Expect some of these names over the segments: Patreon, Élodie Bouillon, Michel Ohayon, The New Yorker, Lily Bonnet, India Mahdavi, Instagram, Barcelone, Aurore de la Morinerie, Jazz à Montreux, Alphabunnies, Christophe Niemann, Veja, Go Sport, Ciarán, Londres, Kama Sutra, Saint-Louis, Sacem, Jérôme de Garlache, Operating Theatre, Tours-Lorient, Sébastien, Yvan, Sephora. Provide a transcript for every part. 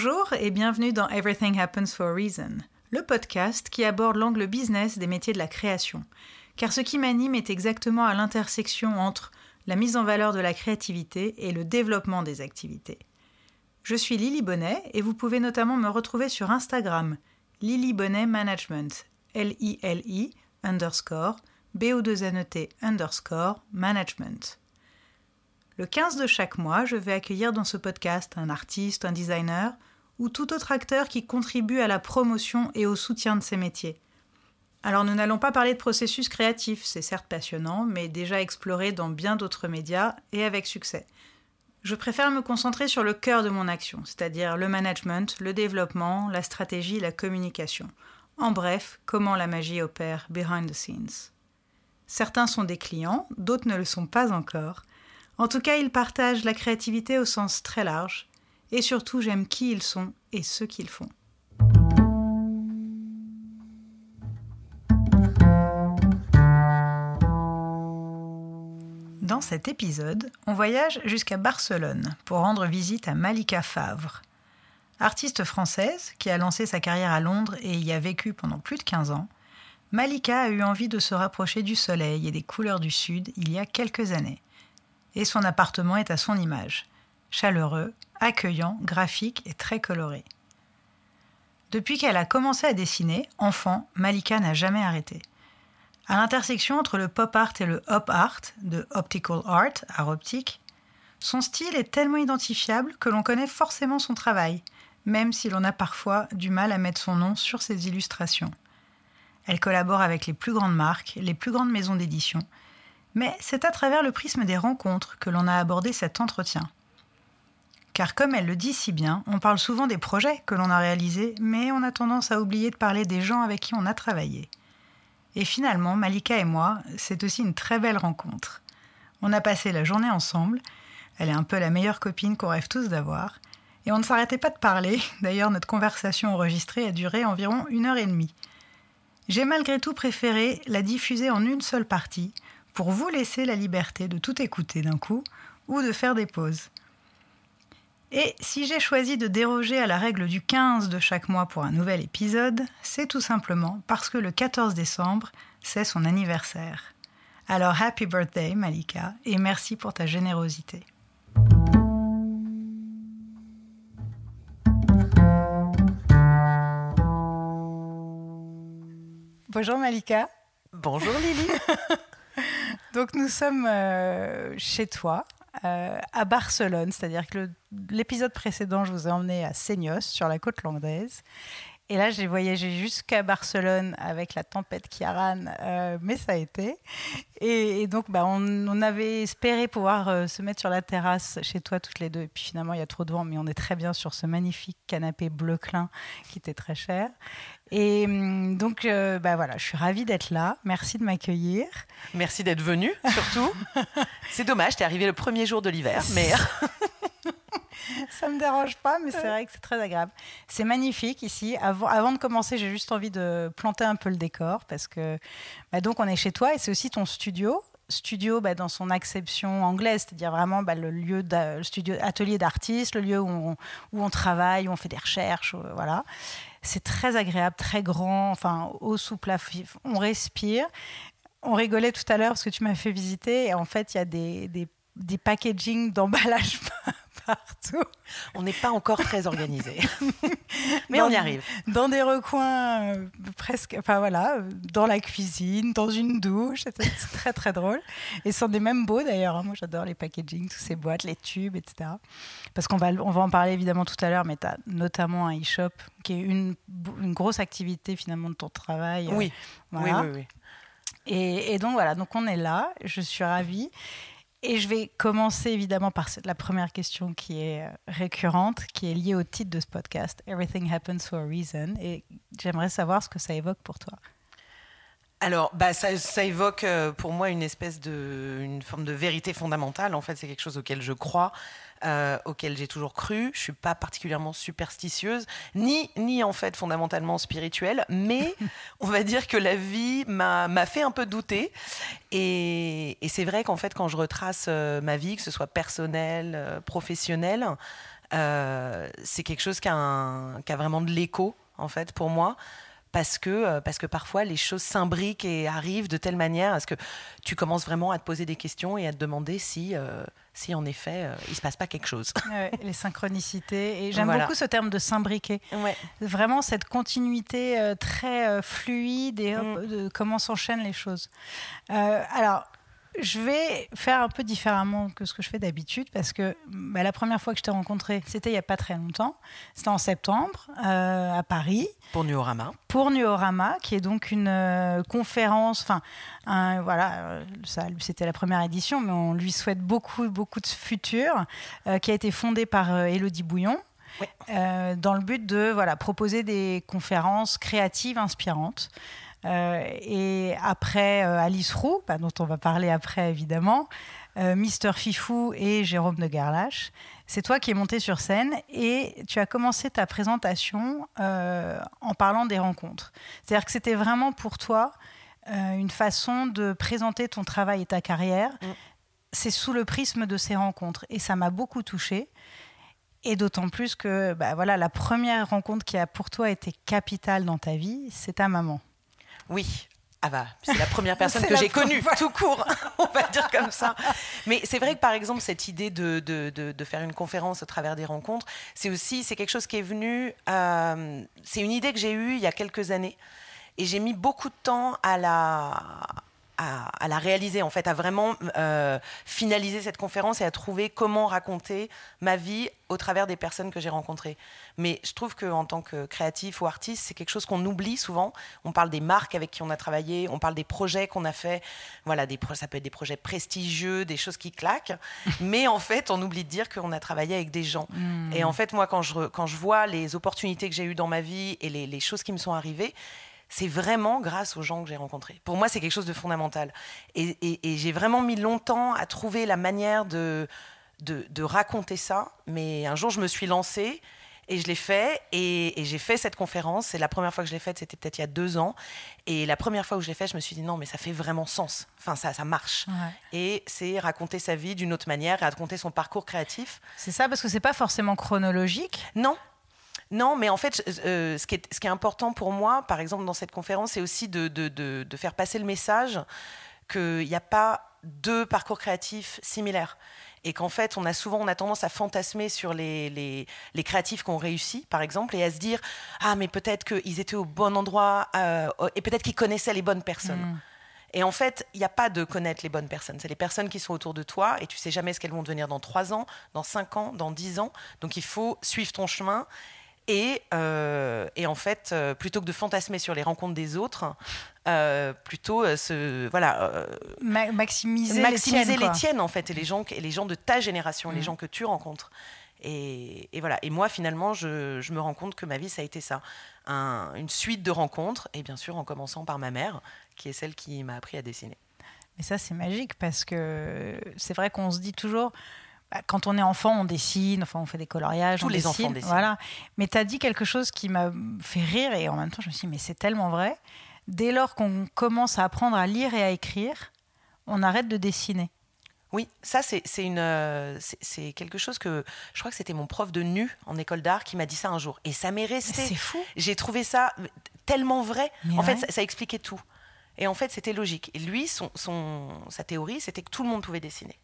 Bonjour et bienvenue dans Everything Happens for a Reason, le podcast qui aborde l'angle business des métiers de la création. Car ce qui m'anime est exactement à l'intersection entre la mise en valeur de la créativité et le développement des activités. Je suis Lily Bonnet et vous pouvez notamment me retrouver sur Instagram, Lily Bonnet Management, LILI_BO2NET_management. Le 15 de chaque mois, je vais accueillir dans ce podcast un artiste, un designer ou tout autre acteur qui contribue à la promotion et au soutien de ces métiers. Alors nous n'allons pas parler de processus créatif, c'est certes passionnant, mais déjà exploré dans bien d'autres médias et avec succès. Je préfère me concentrer sur le cœur de mon action, c'est-à-dire le management, le développement, la stratégie, la communication. En bref, comment la magie opère behind the scenes. Certains sont des clients, d'autres ne le sont pas encore. En tout cas, ils partagent la créativité au sens très large. Et surtout, j'aime qui ils sont et ce qu'ils font. Dans cet épisode, on voyage jusqu'à Barcelone pour rendre visite à Malika Favre. Artiste française qui a lancé sa carrière à Londres et y a vécu pendant plus de 15 ans, Malika a eu envie de se rapprocher du soleil et des couleurs du Sud il y a quelques années. Et son appartement est à son image, chaleureux, accueillant, graphique et très coloré. Depuis qu'elle a commencé à dessiner, enfant, Malika n'a jamais arrêté. À l'intersection entre le pop art et le hop art, de Optical Art, art optique, son style est tellement identifiable que l'on connaît forcément son travail, même si l'on a parfois du mal à mettre son nom sur ses illustrations. Elle collabore avec les plus grandes marques, les plus grandes maisons d'édition, mais c'est à travers le prisme des rencontres que l'on a abordé cet entretien. Car comme elle le dit si bien, on parle souvent des projets que l'on a réalisés, mais on a tendance à oublier de parler des gens avec qui on a travaillé. Et finalement, Malika et moi, c'est aussi une très belle rencontre. On a passé la journée ensemble, elle est un peu la meilleure copine qu'on rêve tous d'avoir, et on ne s'arrêtait pas de parler, d'ailleurs notre conversation enregistrée a duré environ 1h30. J'ai malgré tout préféré la diffuser en une seule partie, pour vous laisser la liberté de tout écouter d'un coup ou de faire des pauses. Et si j'ai choisi de déroger à la règle du 15 de chaque mois pour un nouvel épisode, c'est tout simplement parce que le 14 décembre, c'est son anniversaire. Alors happy birthday Malika et merci pour ta générosité. Bonjour Malika. Bonjour Lily. Donc nous sommes chez toi, à Barcelone, c'est-à-dire que l'épisode précédent, je vous ai emmené à Seignos, sur la côte landaise. Et là, j'ai voyagé jusqu'à Barcelone avec la tempête Ciarán, mais ça a été. Et donc, on avait espéré pouvoir se mettre sur la terrasse chez toi toutes les deux. Et puis finalement, il y a trop de vent, mais on est très bien sur ce magnifique canapé bleu clin qui était très cher. Et donc, je suis ravie d'être là. Merci de m'accueillir. Merci d'être venue, surtout. C'est dommage, t'es arrivée le premier jour de l'hiver, mais... Ça ne me dérange pas, mais c'est vrai que c'est très agréable. C'est magnifique ici. Avant de commencer, j'ai juste envie de planter un peu le décor parce que donc on est chez toi et c'est aussi ton studio. Studio dans son acception anglaise, c'est-à-dire vraiment le lieu, le studio, atelier d'artistes, le lieu où on travaille, où on fait des recherches, voilà. C'est très agréable, très grand, enfin, haut sous plafond, on respire. On rigolait tout à l'heure parce que tu m'as fait visiter et en fait, il y a des packaging d'emballage partout. On n'est pas encore très organisé, mais on y arrive. Dans des recoins presque, dans la cuisine, dans une douche, c'était très très drôle. Et c'en est même beau d'ailleurs, hein. Moi j'adore les packaging, toutes ces boîtes, les tubes, etc. Parce qu'on va en parler évidemment tout à l'heure, mais tu as notamment un e-shop qui est une grosse activité finalement de ton travail. Oui, voilà. Oui. Et donc voilà, donc on est là, je suis ravie. Et je vais commencer évidemment par la première question qui est récurrente, qui est liée au titre de ce podcast, Everything Happens for a Reason. Et j'aimerais savoir ce que ça évoque pour toi. Alors, bah, ça évoque pour moi une forme de vérité fondamentale. En fait, c'est quelque chose auquel je crois, auquel j'ai toujours cru. Je suis pas particulièrement superstitieuse, ni en fait fondamentalement spirituelle, mais on va dire que la vie m'a fait un peu douter. Et c'est vrai qu'en fait, quand je retrace ma vie, que ce soit personnelle, professionnelle, c'est quelque chose qui a vraiment de l'écho en fait pour moi. Parce que parfois, les choses s'imbriquent et arrivent de telle manière à ce que tu commences vraiment à te poser des questions et à te demander si en effet, il ne se passe pas quelque chose. Ouais, les synchronicités. Et j'aime beaucoup ce terme de s'imbriquer. Ouais. Vraiment, cette continuité très fluide et de comment s'enchaînent les choses. Alors, je vais faire un peu différemment que ce que je fais d'habitude parce que la première fois que je t'ai rencontrée, c'était il n'y a pas très longtemps. C'était en septembre à Paris. Pour Nuorama, qui est donc une conférence. C'était la première édition, mais on lui souhaite beaucoup, beaucoup de futur, qui a été fondée par Élodie Bouillon. Ouais. Dans le but de proposer des conférences créatives, inspirantes. Et après Alice Roux, dont on va parler après évidemment, Mister Fifou et Jérôme de Garlache, c'est toi qui es monté sur scène et tu as commencé ta présentation en parlant des rencontres. C'est-à-dire que c'était vraiment pour toi une façon de présenter ton travail et ta carrière. C'est sous le prisme de ces rencontres et ça m'a beaucoup touchée. Et d'autant plus que la première rencontre qui a pour toi été capitale dans ta vie, c'est ta maman. Oui, c'est la première personne que j'ai connue, tout court, on va dire comme ça. Mais c'est vrai que par exemple, cette idée de faire une conférence au travers des rencontres, c'est quelque chose qui est venu, c'est une idée que j'ai eue il y a quelques années. Et j'ai mis beaucoup de temps à la réaliser, en fait, à vraiment finaliser cette conférence et à trouver comment raconter ma vie au travers des personnes que j'ai rencontrées. Mais je trouve qu'en tant que créatif ou artiste, c'est quelque chose qu'on oublie souvent. On parle des marques avec qui on a travaillé, on parle des projets qu'on a faits. Voilà, ça peut être des projets prestigieux, des choses qui claquent. Mais en fait, on oublie de dire qu'on a travaillé avec des gens. Et en fait, moi, quand je vois les opportunités que j'ai eues dans ma vie et les choses qui me sont arrivées, c'est vraiment grâce aux gens que j'ai rencontrés. Pour moi, c'est quelque chose de fondamental. Et j'ai vraiment mis longtemps à trouver la manière de raconter ça. Mais un jour, je me suis lancée et je l'ai fait. Et j'ai fait cette conférence. C'est la première fois que je l'ai faite, c'était peut-être il y a 2 ans. Et la première fois où je l'ai faite, je me suis dit non, mais ça fait vraiment sens. Enfin, ça marche. Ouais. Et c'est raconter sa vie d'une autre manière, raconter son parcours créatif. C'est ça, parce que c'est pas forcément chronologique. Non, mais en fait, ce qui est important pour moi, par exemple, dans cette conférence, c'est aussi de faire passer le message qu'il n'y a pas 2 parcours créatifs similaires. Et qu'en fait, on a tendance à fantasmer sur les créatifs qui ont réussi, par exemple, et à se dire « Ah, mais peut-être qu'ils étaient au bon endroit et peut-être qu'ils connaissaient les bonnes personnes. ». Et en fait, il n'y a pas de connaître les bonnes personnes. C'est les personnes qui sont autour de toi et tu ne sais jamais ce qu'elles vont devenir dans 3 ans, dans 5 ans, dans 10 ans. Donc, il faut suivre ton chemin. Et en fait, plutôt que de fantasmer sur les rencontres des autres, maximiser les tiennes en fait, et les gens de ta génération, les gens que tu rencontres. Et voilà. Et moi, finalement, je me rends compte que ma vie, ça a été ça, une suite de rencontres, et bien sûr en commençant par ma mère, qui est celle qui m'a appris à dessiner. Mais ça, c'est magique parce que c'est vrai qu'on se dit toujours. Quand on est enfant, on dessine, on fait des coloriages, enfants dessinent. Voilà. Mais tu as dit quelque chose qui m'a fait rire et en même temps je me suis dit mais c'est tellement vrai. Dès lors qu'on commence à apprendre à lire et à écrire, on arrête de dessiner. Oui, ça c'est quelque chose que je crois que c'était mon prof de nu en école d'art qui m'a dit ça un jour et ça m'est resté. C'est fou. J'ai trouvé ça tellement vrai. Mais en fait, ça expliquait tout. Et en fait, c'était logique. Et lui, sa théorie, c'était que tout le monde pouvait dessiner.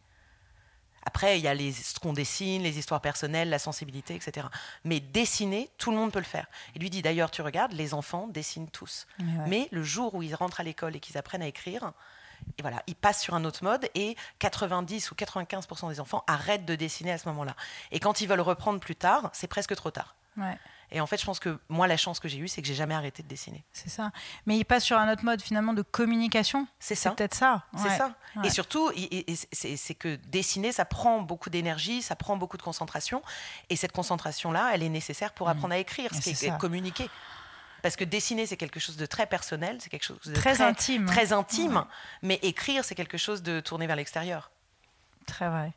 Après, il y a ce qu'on dessine, les histoires personnelles, la sensibilité, etc. Mais dessiner, tout le monde peut le faire. Il lui dit, d'ailleurs, tu regardes, les enfants dessinent tous. Mais le jour où ils rentrent à l'école et qu'ils apprennent à écrire, et voilà, ils passent sur un autre mode et 90 ou 95% des enfants arrêtent de dessiner à ce moment-là. Et quand ils veulent reprendre plus tard, c'est presque trop tard. Ouais. Et en fait, je pense que moi, la chance que j'ai eue, c'est que j'ai jamais arrêté de dessiner. C'est ça. Mais il passe sur un autre mode, finalement, de communication. C'est peut-être ça. Ouais. C'est ça. Ouais. Et surtout, c'est que dessiner, ça prend beaucoup d'énergie, ça prend beaucoup de concentration. Et cette concentration-là, elle est nécessaire pour apprendre à écrire, ce qui est communiquer. parce que dessiner, c'est quelque chose de très personnel, c'est quelque chose de très intime. Très intime, mais écrire, c'est quelque chose de tourné vers l'extérieur. Très vrai.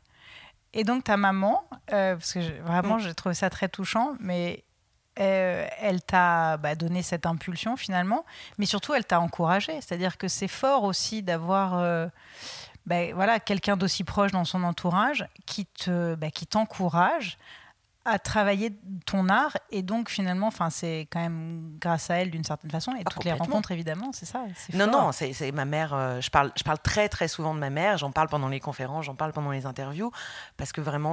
Et donc ta maman, parce que vraiment j'ai trouvé ça très touchant, mais elle t'a donné cette impulsion finalement, mais surtout elle t'a encouragée. C'est-à-dire que c'est fort aussi d'avoir quelqu'un d'aussi proche dans son entourage qui t'encourage à travailler ton art, et donc finalement c'est quand même grâce à elle d'une certaine façon, et toutes les rencontres évidemment, c'est ça, c'est fort. Non, c'est ma mère, je parle très très souvent de ma mère, j'en parle pendant les conférences, j'en parle pendant les interviews, parce que vraiment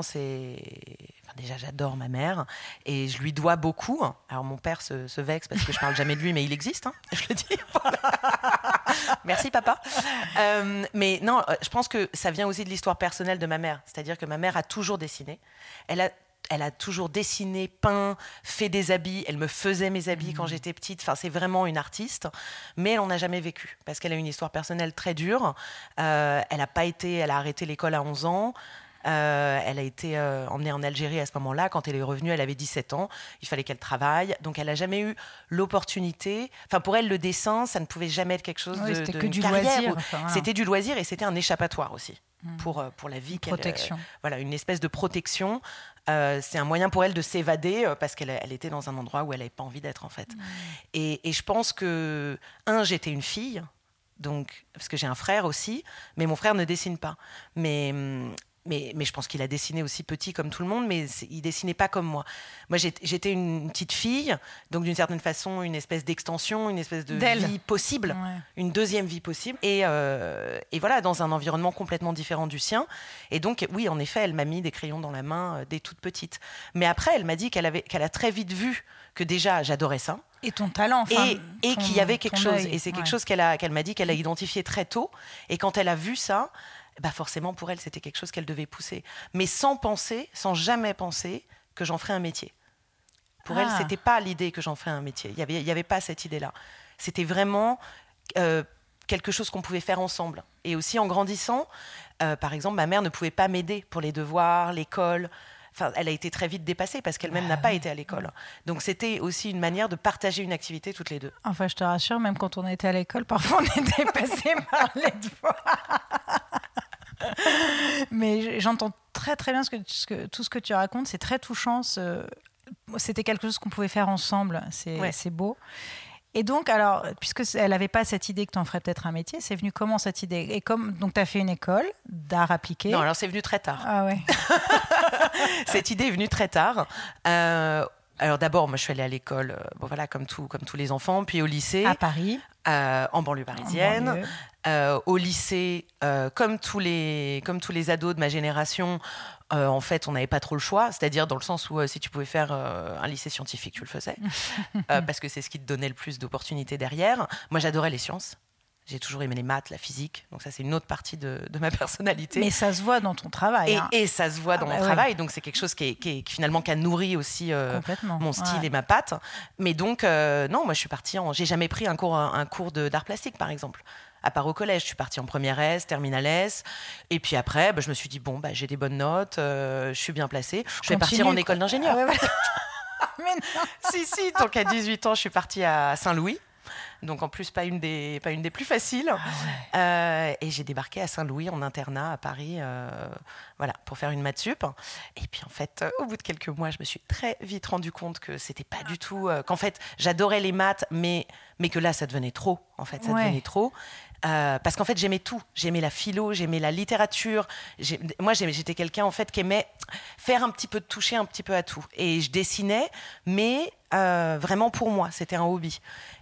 déjà j'adore ma mère et je lui dois beaucoup. Alors mon père se vexe parce que je parle jamais de lui, mais il existe, je le dis. Merci papa. Mais non, je pense que ça vient aussi de l'histoire personnelle de ma mère, c'est-à-dire que ma mère a toujours dessiné, elle a toujours dessiné, peint, fait des habits. Elle me faisait mes habits quand j'étais petite. Enfin, c'est vraiment une artiste. Mais elle n'en a jamais vécu parce qu'elle a une histoire personnelle très dure. Elle a arrêté l'école à 11 ans. Elle a été emmenée en Algérie à ce moment-là. Quand elle est revenue, elle avait 17 ans. Il fallait qu'elle travaille. Donc, elle n'a jamais eu l'opportunité. Enfin, pour elle, le dessin, ça ne pouvait jamais être quelque chose de du carrière. Loisir, voilà. C'était du loisir et c'était un échappatoire aussi pour la vie. Protection. Une espèce de protection. C'est un moyen pour elle de s'évader parce qu'elle était dans un endroit où elle n'avait pas envie d'être en fait. Et je pense que j'étais une fille, donc parce que j'ai un frère aussi, mais mon frère ne dessine pas. Mais je pense qu'il a dessiné aussi petit comme tout le monde, mais il dessinait pas comme moi. Moi, j'étais une petite fille, donc d'une certaine façon, une espèce d'extension, une espèce de vie possible, une deuxième vie possible. Et voilà, dans un environnement complètement différent du sien. Et donc, oui, en effet, elle m'a mis des crayons dans la main dès toute petite. Mais après, elle m'a dit qu'elle a très vite vu que déjà, j'adorais ça. Et ton talent, et qu'il y avait quelque chose. Oeil. Et c'est quelque chose qu'elle m'a dit qu'elle a identifié très tôt. Et quand elle a vu ça... forcément, pour elle, c'était quelque chose qu'elle devait pousser. Mais sans jamais penser que j'en ferais un métier. Pour elle, c'était pas l'idée que j'en ferais un métier. Il y avait pas cette idée-là. C'était vraiment quelque chose qu'on pouvait faire ensemble. Et aussi, en grandissant, par exemple, ma mère ne pouvait pas m'aider pour les devoirs, l'école... elle a été très vite dépassée parce qu'elle-même n'a pas été à l'école. Donc, c'était aussi une manière de partager une activité toutes les deux. Enfin, je te rassure, même quand on était à l'école, parfois, on était dépassés par les devoirs. Mais j'entends très, très bien tout ce que tu racontes. C'est très touchant. C'était quelque chose qu'on pouvait faire ensemble. C'est beau. Et donc, alors, puisqu'elle n'avait pas cette idée que tu en ferais peut-être un métier, c'est venu comment cette idée ? Donc, tu as fait une école d'art appliqué. Non, alors c'est venu très tard. Ah ouais. Cette idée est venue très tard. Alors d'abord, moi, je suis allée à l'école, comme tous les enfants, puis au lycée. À Paris. En banlieue parisienne. Au lycée, comme tous les ados de ma génération, en fait, on n'avait pas trop le choix, c'est-à-dire dans le sens où si tu pouvais faire un lycée scientifique, tu le faisais, parce que c'est ce qui te donnait le plus d'opportunités derrière. Moi, j'adorais les sciences. J'ai toujours aimé les maths, la physique. Donc ça, c'est une autre partie de ma personnalité. Mais ça se voit dans ton travail. Et ça se voit dans mon travail. Donc c'est quelque chose qui a nourri aussi mon style et ma patte. Mais donc, non, moi, je suis partie j'ai jamais pris un cours d'art plastique, par exemple. À part au collège, je suis partie en première S, terminale S. Et puis après, je me suis dit, j'ai des bonnes notes, je suis bien placée. Je vais partir en école d'ingénieur. Mais non. Si, donc à 18 ans, je suis partie à Saint-Louis. Donc en plus, pas une des plus faciles. Et j'ai débarqué à Saint-Louis en internat à Paris pour faire une maths sup. Et puis en fait, au bout de quelques mois, je me suis très vite rendu compte que c'était pas du tout... qu'en fait, j'adorais les maths, mais que là, ça devenait trop. En fait, ça devenait trop. Parce qu'en fait, j'aimais tout. J'aimais la philo, j'aimais la littérature. J'étais quelqu'un en fait, qui aimait faire un petit peu de toucher un petit peu à tout. Et je dessinais, mais vraiment pour moi, c'était un hobby.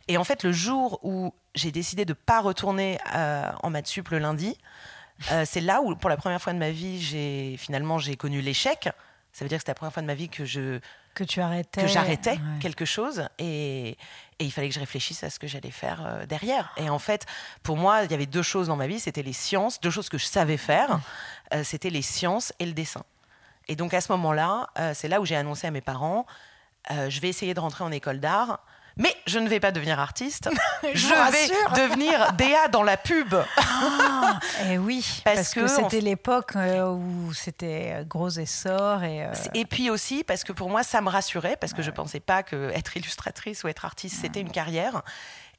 Et en fait, le jour où j'ai décidé de ne pas retourner en maths sup le lundi, c'est là où, pour la première fois de ma vie, j'ai connu l'échec. Ça veut dire que c'était la première fois de ma vie que j'arrêtais quelque chose. Et il fallait que je réfléchisse à ce que j'allais faire derrière. Et en fait, pour moi, il y avait deux choses dans ma vie. C'était les sciences, deux choses que je savais faire. C'était les sciences et le dessin. Et donc, à ce moment-là, c'est là où j'ai annoncé à mes parents, je vais essayer de rentrer en école d'art. Mais je ne vais pas devenir artiste, je vais devenir DA dans la pub. Ah, et oui, parce que c'était l'époque où c'était gros essor. Et puis aussi parce que pour moi, ça me rassurait, parce que je ne pensais pas qu'être illustratrice ou être artiste, c'était une carrière.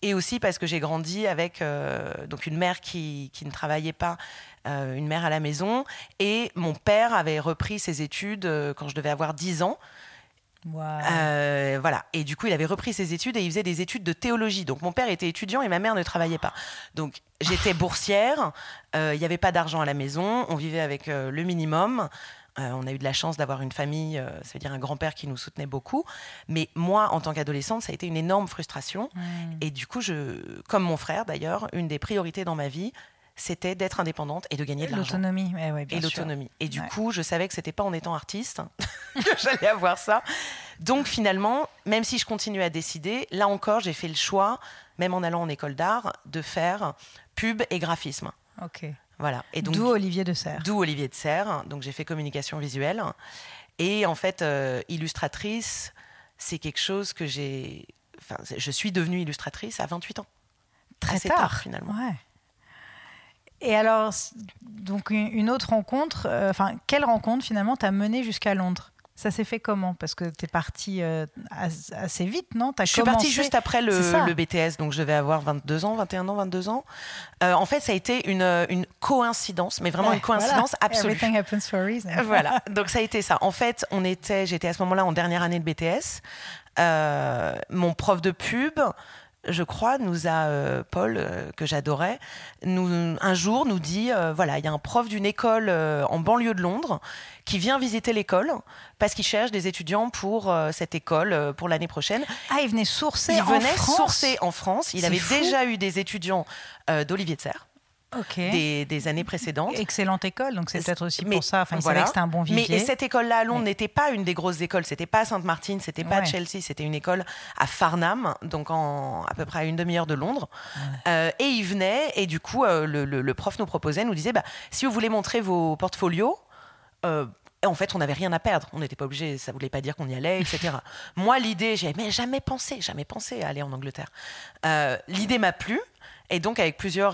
Et aussi parce que j'ai grandi avec donc une mère qui ne travaillait pas, une mère à la maison. Et mon père avait repris ses études quand je devais avoir 10 ans. Wow. Voilà. Et du coup, il avait repris ses études et il faisait des études de théologie. Donc mon père était étudiant et ma mère ne travaillait pas. Donc j'étais boursière, il n'y avait pas d'argent à la maison, on vivait avec le minimum. On a eu de la chance d'avoir une famille, ça veut dire un grand-père qui nous soutenait beaucoup. Mais moi, en tant qu'adolescente, ça a été une énorme frustration. Mmh. Et du coup, comme mon frère d'ailleurs, une des priorités dans ma vie, c'était d'être indépendante et de gagner de l'argent. L'autonomie. Eh ouais, bien sûr. L'autonomie. Et du coup, je savais que ce n'était pas en étant artiste que j'allais avoir ça. Donc finalement, même si je continuais à décider, là encore, j'ai fait le choix, même en allant en école d'art, de faire pub et graphisme. OK. Voilà. Et donc, d'où Olivier de Serres. Donc j'ai fait communication visuelle. Et en fait, illustratrice, c'est quelque chose que j'ai... Enfin, je suis devenue illustratrice à 28 ans. Assez tard, finalement. Ouais. Et alors, donc une autre rencontre... quelle rencontre, finalement, t'as menée jusqu'à Londres ? Ça s'est fait comment ? Parce que t'es partie assez vite, non ? Je suis partie juste après le BTS, donc je vais avoir 21 ans. En fait, ça a été une coïncidence, mais vraiment une coïncidence absolue. Everything happens for a reason. Voilà, donc ça a été ça. En fait, j'étais à ce moment-là en dernière année de BTS. Mon prof de pub... je crois, Paul, que j'adorais, un jour nous dit, voilà, il y a un prof d'une école en banlieue de Londres qui vient visiter l'école parce qu'il cherche des étudiants pour cette école pour l'année prochaine. Ah, il venait sourcer en France ? Il venait sourcer en France. Il avait déjà eu des étudiants d'Olivier de Serres. Okay. Des années précédentes. Excellente école, donc c'est peut-être aussi pour ça. Enfin, il savait que c'était un bon vivier. Mais cette école-là à Londres n'était pas une des grosses écoles. C'était pas Sainte-Martine, c'était pas Chelsea, c'était une école à Farnham, donc à peu près à une demi-heure de Londres. Ouais. Et il venait, et du coup, le prof nous disait, si vous voulez montrer vos portfolios, en fait, on n'avait rien à perdre. On n'était pas obligé, ça ne voulait pas dire qu'on y allait, etc. Moi, l'idée, j'avais jamais pensé à aller en Angleterre. L'idée m'a plu. Et donc, avec plusieurs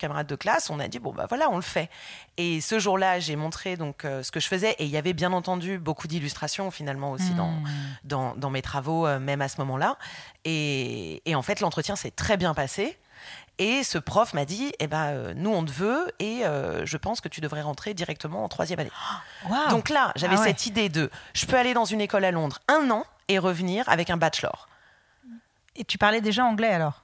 camarades de classe, on a dit, on le fait. Et ce jour-là, j'ai montré ce que je faisais. Et il y avait, bien entendu, beaucoup d'illustrations, finalement, aussi dans mes travaux, même à ce moment-là. Et en fait, l'entretien s'est très bien passé. Et ce prof m'a dit, nous, on te veut. Et je pense que tu devrais rentrer directement en 3e année. Wow. Donc là, j'avais cette idée de, je peux aller dans une école à Londres un an et revenir avec un bachelor. Et tu parlais déjà anglais alors ?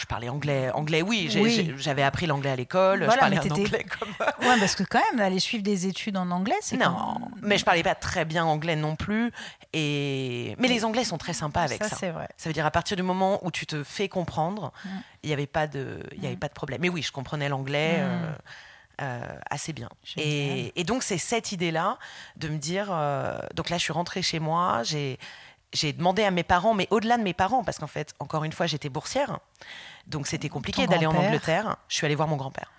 Je parlais anglais oui. J'avais appris l'anglais à l'école, je parlais anglais comme... Ouais, parce que quand même, aller suivre des études en anglais, c'est... Non, mais je parlais pas très bien anglais non plus. Mais les Anglais sont très sympas avec ça. Ça, c'est vrai. Ça veut dire, à partir du moment où tu te fais comprendre, il n'y avait pas de problème. Mais oui, je comprenais l'anglais... assez bien. Et donc, c'est cette idée-là de me dire... donc là, je suis rentrée chez moi, j'ai demandé à mes parents, mais au-delà de mes parents, parce qu'en fait, encore une fois, j'étais boursière, donc c'était compliqué d'aller en Angleterre. Je suis allée voir mon grand-père.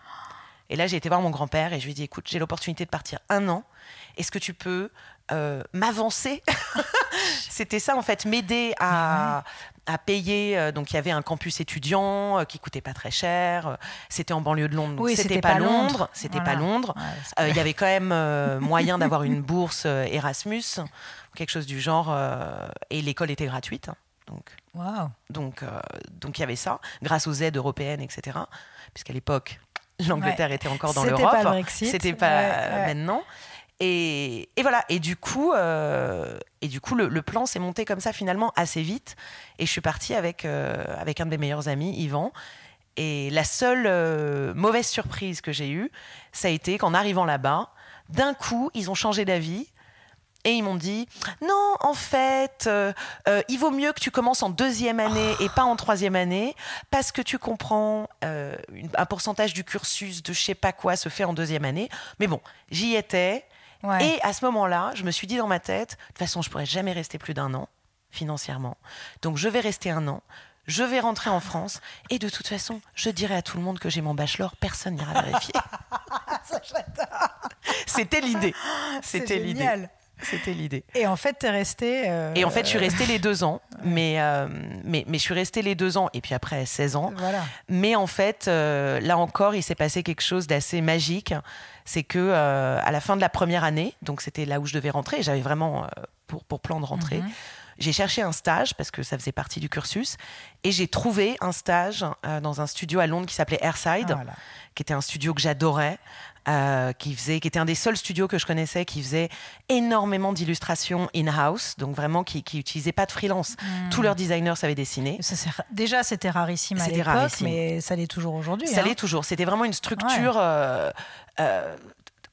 Et là, j'ai été voir mon grand-père et je lui ai dit, écoute, j'ai l'opportunité de partir un an. Est-ce que tu peux m'avancer ? C'était ça, en fait, m'aider à payer. Donc, il y avait un campus étudiant qui coûtait pas très cher. C'était en banlieue de Londres. Oui, c'était pas Londres. Pas Londres. Ouais, il y avait quand même moyen d'avoir une bourse Erasmus, quelque chose du genre. Et l'école était gratuite. Donc, il y avait ça, grâce aux aides européennes, etc. Puisqu'à l'époque, l'Angleterre était encore dans l'Europe. C'était pas le Brexit. C'était pas maintenant. Et voilà. Et du coup, le plan s'est monté comme ça finalement assez vite. Et je suis partie avec un de mes meilleurs amis, Yvan. Et la seule mauvaise surprise que j'ai eue, ça a été qu'en arrivant là-bas, d'un coup, ils ont changé d'avis. Et ils m'ont dit, non, en fait, il vaut mieux que tu commences en 2e année et pas en 3e année, parce que tu comprends un pourcentage du cursus de je sais pas quoi se fait en 2e année. Mais bon, j'y étais. Ouais. Et à ce moment-là, je me suis dit dans ma tête, de toute façon, je pourrais jamais rester plus d'un an financièrement. Donc, je vais rester un an. Je vais rentrer en France et de toute façon, je dirai à tout le monde que j'ai mon bachelor, personne n'ira vérifier. C'était l'idée. C'était l'idée. C'était l'idée. Et en fait, t'es restée... Et en fait, je suis restée les 2 ans. Mais je suis restée les 2 ans. Et puis après, 16 ans. Voilà. Mais en fait, là encore, il s'est passé quelque chose d'assez magique. C'est que à la fin de la première année, donc c'était là où je devais rentrer, et j'avais vraiment pour plan de rentrer, j'ai cherché un stage, parce que ça faisait partie du cursus, et j'ai trouvé un stage dans un studio à Londres qui s'appelait Airside, qui était un studio que j'adorais, qui était un des seuls studios que je connaissais qui faisait énormément d'illustrations in-house, donc vraiment qui n'utilisait pas de freelance. Tous leurs designers savaient dessiner. Déjà, c'était rarissime à l'époque, mais ça l'est toujours aujourd'hui. Ça l'est toujours. C'était vraiment une structure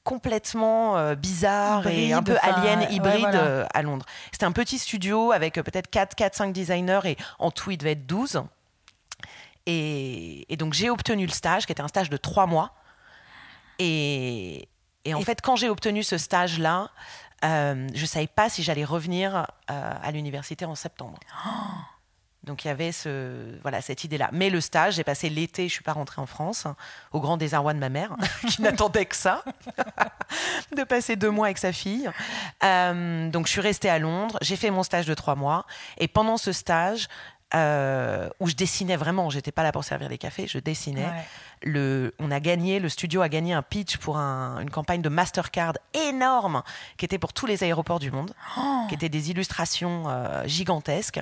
complètement bizarre, hybride, et un peu alien, hybride, à Londres. C'était un petit studio avec peut-être 4-5 designers, et en tout, il devait être 12. Et donc, j'ai obtenu le stage, qui était un stage de 3 mois. Et en fait, quand j'ai obtenu ce stage-là, je ne savais pas si j'allais revenir à l'université en septembre. Donc, il y avait cette idée-là. Mais le stage, j'ai passé l'été, je ne suis pas rentrée en France, au grand désarroi de ma mère, qui n'attendait que ça, de passer 2 mois avec sa fille. Donc, je suis restée à Londres, j'ai fait mon stage de 3 mois. Et pendant ce stage... où je dessinais vraiment, j'étais pas là pour servir des cafés, je dessinais. Le studio a gagné un pitch pour une campagne de Mastercard énorme, qui était pour tous les aéroports du monde, qui étaient des illustrations gigantesques,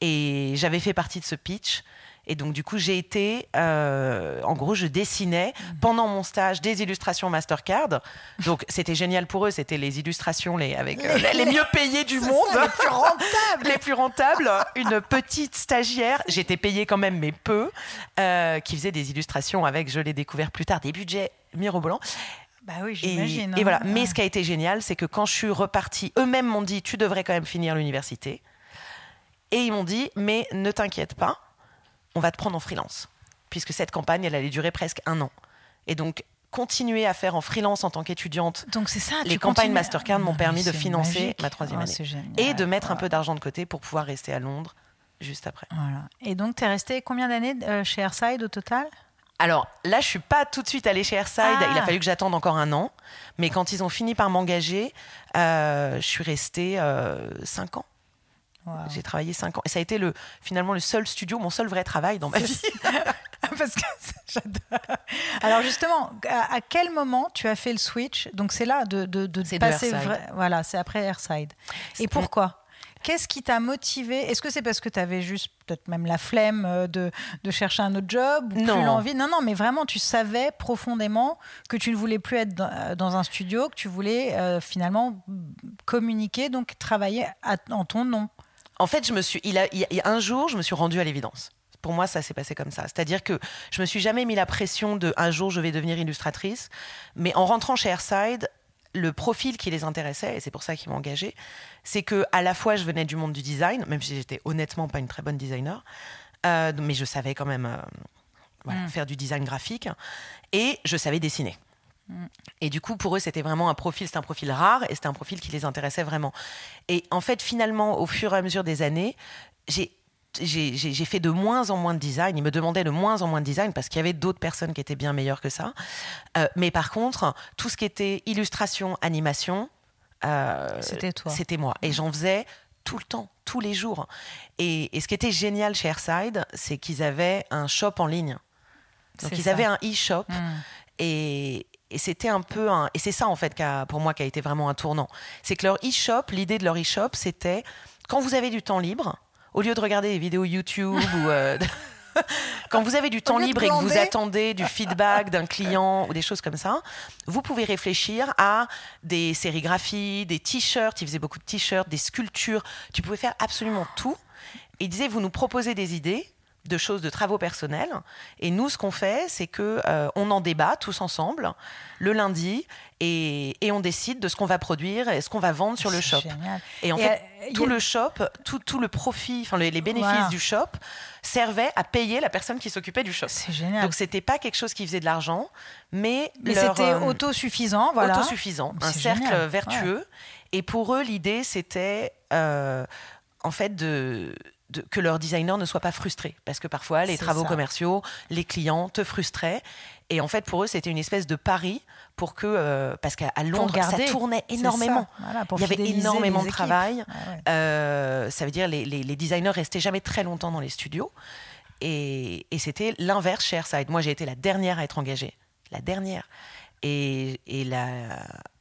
et j'avais fait partie de ce pitch. Et donc, du coup, j'ai été... en gros, je dessinais pendant mon stage des illustrations Mastercard. Donc, c'était génial pour eux. C'était les illustrations avec les mieux payées du monde. Les plus rentables. Une petite stagiaire. J'étais payée quand même, mais peu. Qui faisait des illustrations avec, je l'ai découvert plus tard, des budgets mirobolants. Bah oui, j'imagine. Et voilà. Mais ce qui a été génial, c'est que quand je suis repartie, eux-mêmes m'ont dit « Tu devrais quand même finir l'université. » Et ils m'ont dit « Mais ne t'inquiète pas. On va te prendre en freelance, puisque cette campagne, elle allait durer presque 1 an. Et donc, continuer à faire en freelance en tant qu'étudiante, donc c'est ça, les campagnes Mastercard m'ont permis de financer ma 3e année. Génial, et de mettre un peu d'argent de côté pour pouvoir rester à Londres juste après. Voilà. Et donc, tu es restée combien d'années chez Airside au total ? Alors là, je ne suis pas tout de suite allée chez Airside. Il a fallu que j'attende encore 1 an. Mais quand ils ont fini par m'engager, je suis restée 5 ans. Wow. J'ai travaillé 5 ans. Et ça a été finalement le seul studio, mon seul vrai travail dans ma vie. Parce que j'adore. Alors justement, à quel moment tu as fait le switch ? Donc c'est là de passer... Voilà, c'est après Airside. Et pourquoi ? Qu'est-ce qui t'a motivé ? Est-ce que c'est parce que tu avais juste peut-être même la flemme de chercher un autre job ou plus l'envie ? Non, mais vraiment, tu savais profondément que tu ne voulais plus être dans un studio, que tu voulais finalement communiquer, donc travailler en ton nom. En fait, un jour, je me suis rendue à l'évidence. Pour moi, ça s'est passé comme ça. C'est-à-dire que je ne me suis jamais mis la pression de un jour, je vais devenir illustratrice. Mais en rentrant chez Airside, le profil qui les intéressait, et c'est pour ça qu'ils m'ont engagée, c'est qu'à la fois, je venais du monde du design, même si j'étais honnêtement pas une très bonne designer, mais je savais quand même faire du design graphique, et je savais dessiner. Et du coup, pour eux, c'était vraiment c'était un profil rare, et c'était un profil qui les intéressait vraiment. Et en fait, finalement, au fur et à mesure des années, j'ai fait de moins en moins de design. Ils me demandaient de moins en moins de design parce qu'il y avait d'autres personnes qui étaient bien meilleures que ça. Mais par contre, tout ce qui était illustration, animation, c'était moi. Et j'en faisais tout le temps, tous les jours. Et ce qui était génial chez Airside, c'est qu'ils avaient un shop en ligne. Donc avaient un e-shop. Et c'était un peu et c'est ça en fait pour moi qui a été vraiment un tournant. C'est que leur e-shop, l'idée de leur e-shop, c'était quand vous avez du temps libre, au lieu de regarder des vidéos YouTube ou quand vous avez du temps libre et que vous attendez du feedback d'un client ou des choses comme ça, vous pouvez réfléchir à des sérigraphies, des t-shirts. Ils faisaient beaucoup de t-shirts, des sculptures. Tu pouvais faire absolument tout. Et ils disaient, vous nous proposez des idées de choses, de travaux personnels. Et nous, ce qu'on fait, c'est qu'on en débat tous ensemble le lundi et on décide de ce qu'on va produire et ce qu'on va vendre sur le shop. Génial. Et en fait, le shop, tout le profit, enfin les bénéfices du shop servaient à payer la personne qui s'occupait du shop. C'est génial. Donc, c'était pas quelque chose qui faisait de l'argent, mais c'était autosuffisant. Voilà. Autosuffisant, cercle vertueux. Ouais. Et pour eux, l'idée, c'était en fait que leurs designers ne soient pas frustrés. Parce que parfois, les travaux commerciaux, les clients te frustraient. Et en fait, pour eux, c'était une espèce de pari pour que, parce qu'à Londres, garder, ça tournait énormément. Voilà, il y avait énormément de travail. Ah ouais. Ça veut dire les designers restaient jamais très longtemps dans les studios. Et c'était l'inverse chez Airside. Moi, j'ai été la dernière à être engagée. La dernière.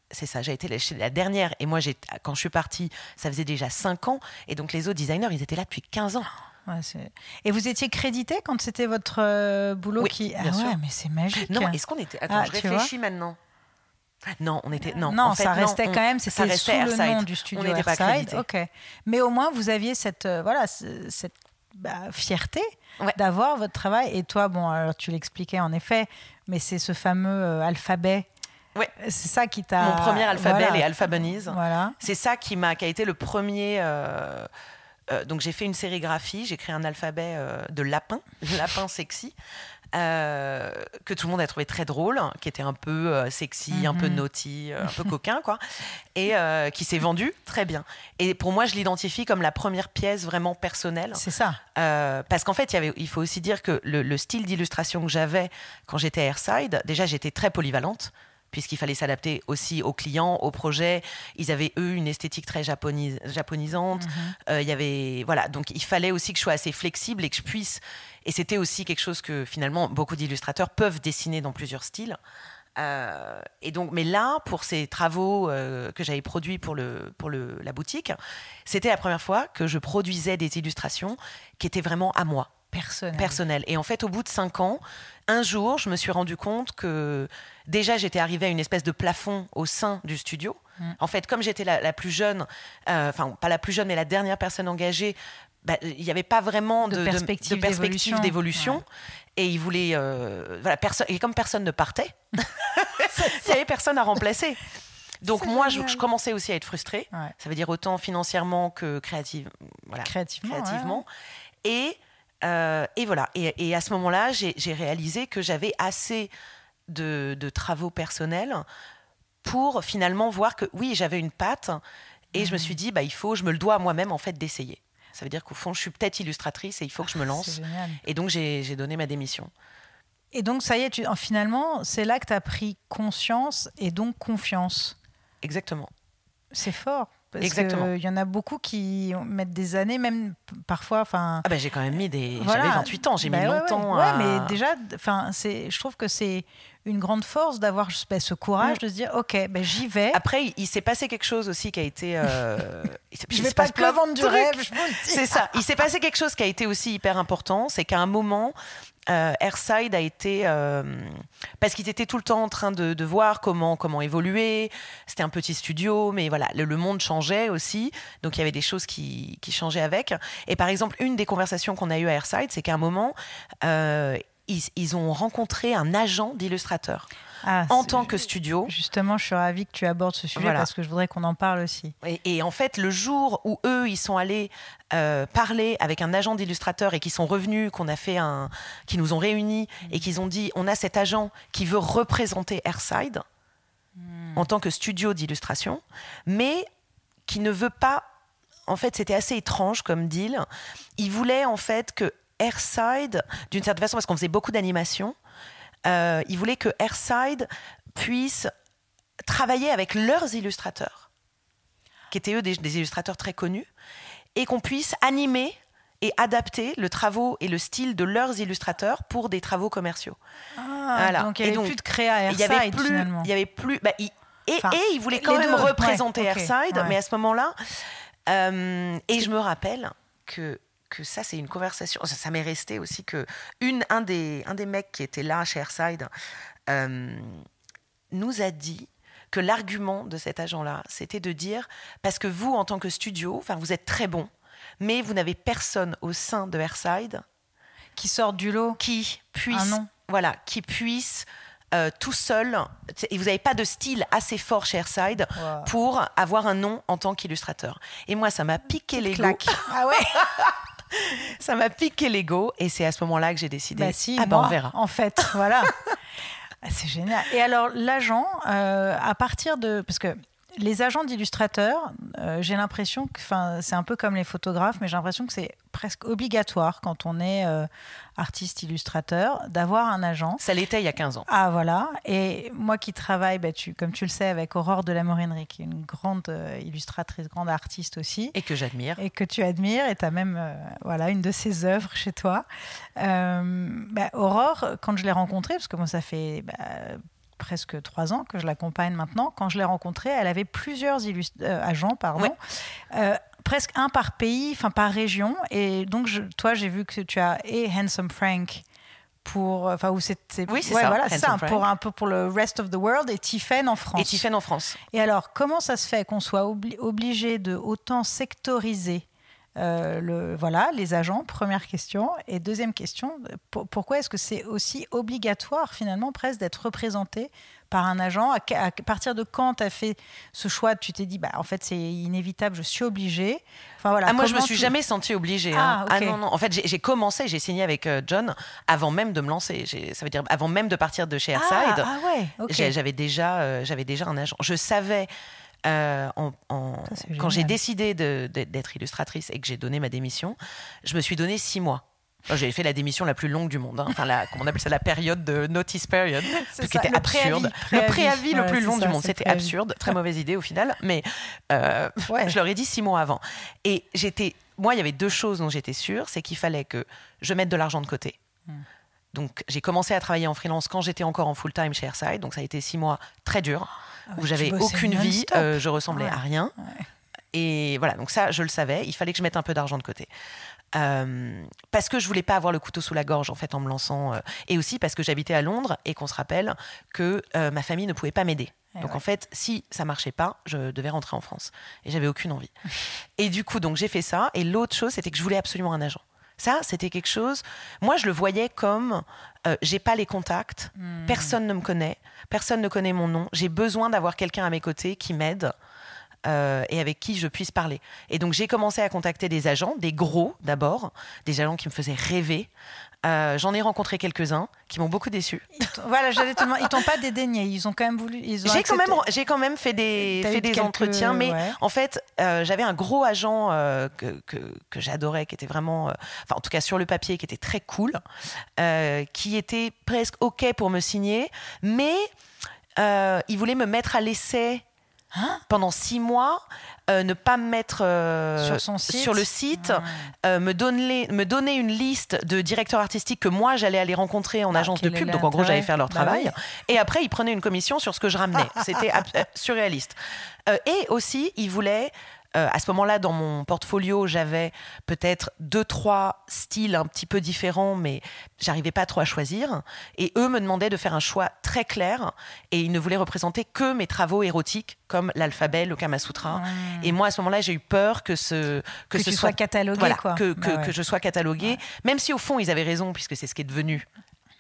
C'est ça, j'ai été la dernière. Et moi, quand je suis partie, ça faisait déjà 5 ans. Et donc, les autres designers, ils étaient là depuis 15 ans. Ouais, et vous étiez crédité quand c'était votre boulot? Oui, qui... bien sûr. Ouais, mais c'est magique. Non, est-ce qu'on était... Attends, je réfléchis maintenant. Non, on était... Non, en fait, ça restait quand même, c'était sous Airside. Le nom du studio Airside. On n'était pas crédité. Okay. Mais au moins, vous aviez cette fierté d'avoir votre travail. Et toi, bon, alors tu l'expliquais en effet, mais c'est ce fameux alphabet. Ouais. C'est ça qui t'a... Mon premier alphabet, les Alphabunnies. Voilà. C'est ça qui a été le premier... donc j'ai fait une sérigraphie, j'ai créé un alphabet de lapin, lapin sexy, que tout le monde a trouvé très drôle, qui était un peu sexy, un peu naughty, un peu coquin, quoi, et qui s'est vendu très bien. Et pour moi, je l'identifie comme la première pièce vraiment personnelle. C'est ça. Parce qu'en fait, il faut aussi dire que le style d'illustration que j'avais quand j'étais à Airside, déjà j'étais très polyvalente, puisqu'il fallait s'adapter aussi aux clients, aux projets. Ils avaient, eux, une esthétique très japonisante. Il y avait, voilà, donc il fallait aussi que je sois assez flexible et que je puisse... Et c'était aussi quelque chose que, finalement, beaucoup d'illustrateurs peuvent dessiner dans plusieurs styles. Et donc, mais là, pour ces travaux que j'avais produits pour la boutique, c'était la première fois que je produisais des illustrations qui étaient vraiment à moi. Personnel. Et en fait, au bout de 5 ans, un jour, je me suis rendu compte que déjà, j'étais arrivée à une espèce de plafond au sein du studio. En fait, comme j'étais la plus jeune, enfin, pas la plus jeune, mais la dernière personne engagée, il n'y avait pas vraiment de perspective d'évolution. Ouais. Et ils voulaient... et comme personne ne partait, il n'y avait personne à remplacer. Donc moi, je commençais aussi à être frustrée. Ouais. Ça veut dire autant financièrement que créativement. Ouais. Et voilà. Et à ce moment-là, j'ai réalisé que j'avais assez de travaux personnels pour finalement voir que oui, j'avais une patte. Et je me suis dit, je me le dois à moi-même en fait d'essayer. Ça veut dire qu'au fond, je suis peut-être illustratrice et il faut que je me lance. Et donc, j'ai donné ma démission. Et donc, ça y est, finalement, c'est là que tu as pris conscience et donc confiance. Exactement. C'est fort. Parce qu'il y en a beaucoup qui mettent des années, même parfois... j'ai quand même mis J'avais 28 ans, j'ai mis longtemps. Ouais, mais déjà, je trouve que c'est une grande force d'avoir ce courage de se dire, j'y vais. Après, il s'est passé quelque chose aussi qui a été... je ne vais pas te vendre du rêve, je vous le dis. C'est ça. Il s'est passé quelque chose qui a été aussi hyper important, c'est qu'à un moment... Airside a été parce qu'ils étaient tout le temps en train de voir comment évoluer. C'était un petit studio, mais voilà, le monde changeait aussi, donc il y avait des choses qui changeaient avec. Et par exemple, une des conversations qu'on a eues à Airside, c'est qu'à un moment ils ont rencontré un agent d'illustrateur en tant que studio. Justement, je suis ravie que tu abordes ce sujet parce que je voudrais qu'on en parle aussi. Et en fait, le jour où eux, ils sont allés parler avec un agent d'illustrateur et qu'ils sont revenus, qu'ils nous ont réunis et qu'ils ont dit, on a cet agent qui veut représenter Airside en tant que studio d'illustration, mais qui ne veut pas... En fait, c'était assez étrange comme deal. Ils voulaient en fait que Airside, d'une certaine façon, parce qu'on faisait beaucoup d'animation, ils voulaient que Airside puisse travailler avec leurs illustrateurs, qui étaient eux des illustrateurs très connus, et qu'on puisse animer et adapter le travaux et le style de leurs illustrateurs pour des travaux commerciaux. Donc il n'y avait plus de créa à Airside, finalement. Il n'y avait plus... et ils voulaient quand même représenter Airside, mais à ce moment-là... et je me rappelle que ça, c'est une conversation. Ça m'est resté aussi que un des mecs qui était là chez Airside nous a dit que l'argument de cet agent-là, c'était de dire, parce que vous, en tant que studio, vous êtes très bon, mais vous n'avez personne au sein de Airside qui sort du lot, qui puisse tout seul, et vous n'avez pas de style assez fort chez Airside pour avoir un nom en tant qu'illustrateur. Et moi, ça m'a piqué l'ego. Ça m'a piqué l'ego, et c'est à ce moment-là que j'ai décidé. On verra. En fait, voilà. C'est génial. Et alors, l'agent, à partir de... Parce que les agents d'illustrateurs, j'ai l'impression que, enfin, c'est un peu comme les photographes, mais j'ai l'impression que c'est presque obligatoire quand on est artiste illustrateur d'avoir un agent. Ça l'était il y a 15 ans. Ah voilà. Et moi qui travaille, comme tu le sais, avec Aurore de la Morinerie, qui est une grande illustratrice, grande artiste aussi. Et que j'admire. Et que tu admires. Et tu as même une de ses œuvres chez toi. Aurore, quand je l'ai rencontrée, parce que moi ça fait... presque 3 ans que je l'accompagne maintenant. Quand je l'ai rencontrée, elle avait plusieurs agents, oui. Presque un par pays, enfin par région. Et donc, j'ai vu que tu as Handsome Frank pour un peu pour le rest of the world et Tiphaine en France. Et alors, comment ça se fait qu'on soit obligé de autant sectoriser les agents, première question. Et deuxième question, pourquoi est-ce que c'est aussi obligatoire finalement presque d'être représenté par un agent ? À partir de quand tu as fait ce choix ? Tu t'es dit, en fait c'est inévitable, je suis obligée. Moi je me suis jamais sentie obligée. Non. En fait j'ai signé avec John avant même de me lancer. Ça veut dire avant même de partir de chez Airside. J'avais déjà un agent. Je savais... quand j'ai décidé d'être illustratrice et que j'ai donné ma démission, je me suis donné 6 mois. J'ai fait la démission la plus longue du monde, comment on appelle ça, la période de notice period, qui était absurde. Le préavis le plus long du monde, c'était absurde, très mauvaise idée au final, mais je leur ai dit 6 mois avant. Et il y avait 2 choses dont j'étais sûre, c'est qu'il fallait que je mette de l'argent de côté. Donc j'ai commencé à travailler en freelance quand j'étais encore en full-time chez Airside, donc ça a été 6 mois très durs. Où j'avais aucune vie, je ressemblais à rien. Ouais. Et voilà, donc ça, je le savais. Il fallait que je mette un peu d'argent de côté. Parce que je voulais pas avoir le couteau sous la gorge, en fait, en me lançant. Et aussi parce que j'habitais à Londres et qu'on se rappelle que ma famille ne pouvait pas m'aider. En fait, si ça marchait pas, je devais rentrer en France. Et j'avais aucune envie. Et du coup, donc j'ai fait ça. Et l'autre chose, c'était que je voulais absolument un agent. Ça, c'était quelque chose... Moi, je le voyais comme... j'ai pas les contacts, personne ne me connaît, personne ne connaît mon nom, j'ai besoin d'avoir quelqu'un à mes côtés qui m'aide et avec qui je puisse parler. Et donc, j'ai commencé à contacter des agents, des gros d'abord, des agents qui me faisaient rêver. J'en ai rencontré quelques-uns qui m'ont beaucoup déçue. Ils t'ont pas dédaigné, ils ont quand même voulu... J'ai quand même fait des entretiens, mais en fait, j'avais un gros agent que j'adorais, qui était vraiment... en tout cas, sur le papier, qui était très cool, qui était presque OK pour me signer, mais il voulait me mettre à l'essai pendant 6 mois... ne pas me mettre sur le site, me donner une liste de directeurs artistiques que moi j'allais aller rencontrer en agence de pub, donc en gros j'allais faire leur travail, et après ils prenaient une commission sur ce que je ramenais, c'était surréaliste. Et aussi ils voulaient, à ce moment-là dans mon portfolio j'avais peut-être 2-3 styles un petit peu différents, mais j'arrivais pas trop à choisir, et eux me demandaient de faire un choix très clair, et ils ne voulaient représenter que mes travaux érotiques, comme l'alphabet, le Kama Sutra. Et moi, à ce moment-là, j'ai eu peur que ce soit catalogué, que je sois cataloguée. Ouais. Même si, au fond, ils avaient raison, puisque c'est ce qui est devenu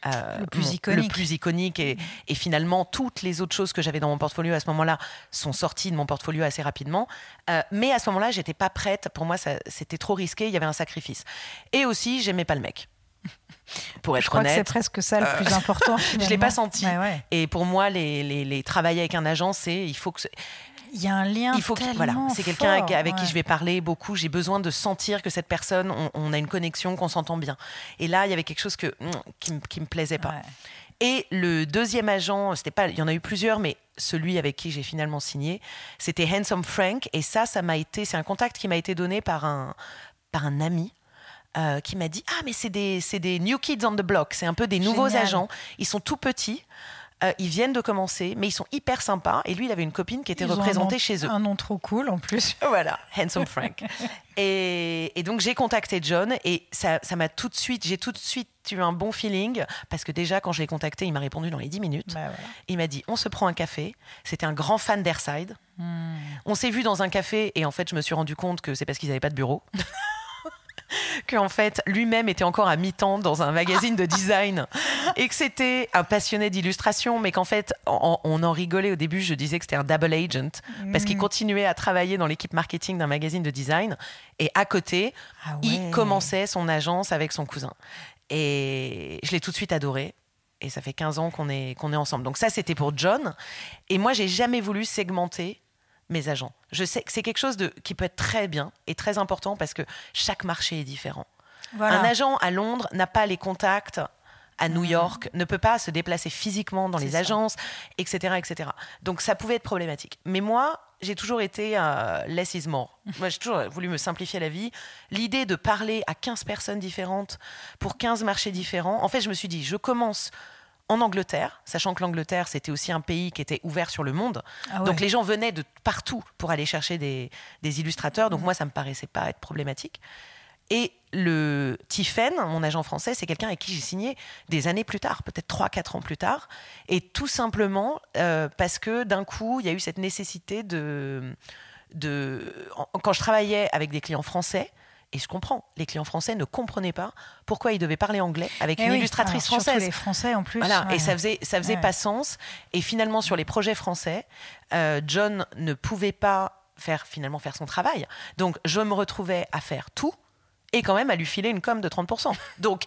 le plus iconique. Et finalement, toutes les autres choses que j'avais dans mon portfolio à ce moment-là sont sorties de mon portfolio assez rapidement. Mais à ce moment-là, j'étais pas prête. Pour moi, c'était trop risqué. Il y avait un sacrifice. Et aussi, j'aimais pas le mec. Pour être honnête, c'est presque ça le plus important. Finalement. Je l'ai pas senti. Ouais. Et pour moi, les travailler avec un agent, il y a un lien. C'est quelqu'un fort, avec qui je vais parler beaucoup. J'ai besoin de sentir que cette personne, on a une connexion, qu'on s'entend bien. Et là, il y avait quelque chose qui me plaisait pas. Ouais. Et le deuxième agent, il y en a eu plusieurs, mais celui avec qui j'ai finalement signé, c'était Handsome Frank. Et c'est un contact qui m'a été donné par un ami. Qui m'a dit mais c'est des new kids on the block, c'est un peu des nouveaux agents, ils sont tout petits, ils viennent de commencer, mais ils sont hyper sympas. Et lui, il avait une copine qui était représentée chez eux. Un nom trop cool en plus. Voilà, Handsome Frank. et donc j'ai contacté John et ça m'a j'ai tout de suite eu un bon feeling, parce que déjà quand je l'ai contacté, il m'a répondu dans les 10 minutes. Il m'a dit on se prend un café. C'était un grand fan d'Airside. On s'est vu dans un café et en fait je me suis rendu compte que c'est parce qu'ils n'avaient pas de bureau. Qu'en fait, lui-même était encore à mi-temps dans un magazine de design et que c'était un passionné d'illustration, mais qu'en fait, on en rigolait au début, je disais que c'était un double agent parce qu'il continuait à travailler dans l'équipe marketing d'un magazine de design et à côté, il commençait son agence avec son cousin. Et je l'ai tout de suite adoré. Et ça fait 15 ans qu'on est ensemble. Donc ça, c'était pour John. Et moi, j'ai jamais voulu segmenter mes agents. Je sais que c'est quelque chose qui peut être très bien et très important parce que chaque marché est différent. Voilà. Un agent à Londres n'a pas les contacts à New York, ne peut pas se déplacer physiquement dans agences, etc., etc. Donc ça pouvait être problématique. Mais moi, j'ai toujours été less is more. Moi, j'ai toujours voulu me simplifier la vie. L'idée de parler à 15 personnes différentes pour 15 marchés différents. En fait, je me suis dit, je commence en Angleterre, sachant que l'Angleterre, c'était aussi un pays qui était ouvert sur le monde. Ah ouais. Donc les gens venaient de partout pour aller chercher des illustrateurs. Donc moi, ça me paraissait pas être problématique. Et le Tiphaine, mon agent français, c'est quelqu'un avec qui j'ai signé des années plus tard, peut-être 3-4 ans plus tard. Et tout simplement parce que d'un coup, il y a eu cette nécessité quand je travaillais avec des clients français, et je comprends, les clients français ne comprenaient pas pourquoi ils devaient parler anglais avec une illustratrice française. Surtout les Français en plus. Voilà, et ça faisait pas sens. Et finalement, sur les projets français, John ne pouvait pas faire son travail. Donc, je me retrouvais à faire tout. Et quand même à lui filer une com de 30%. Donc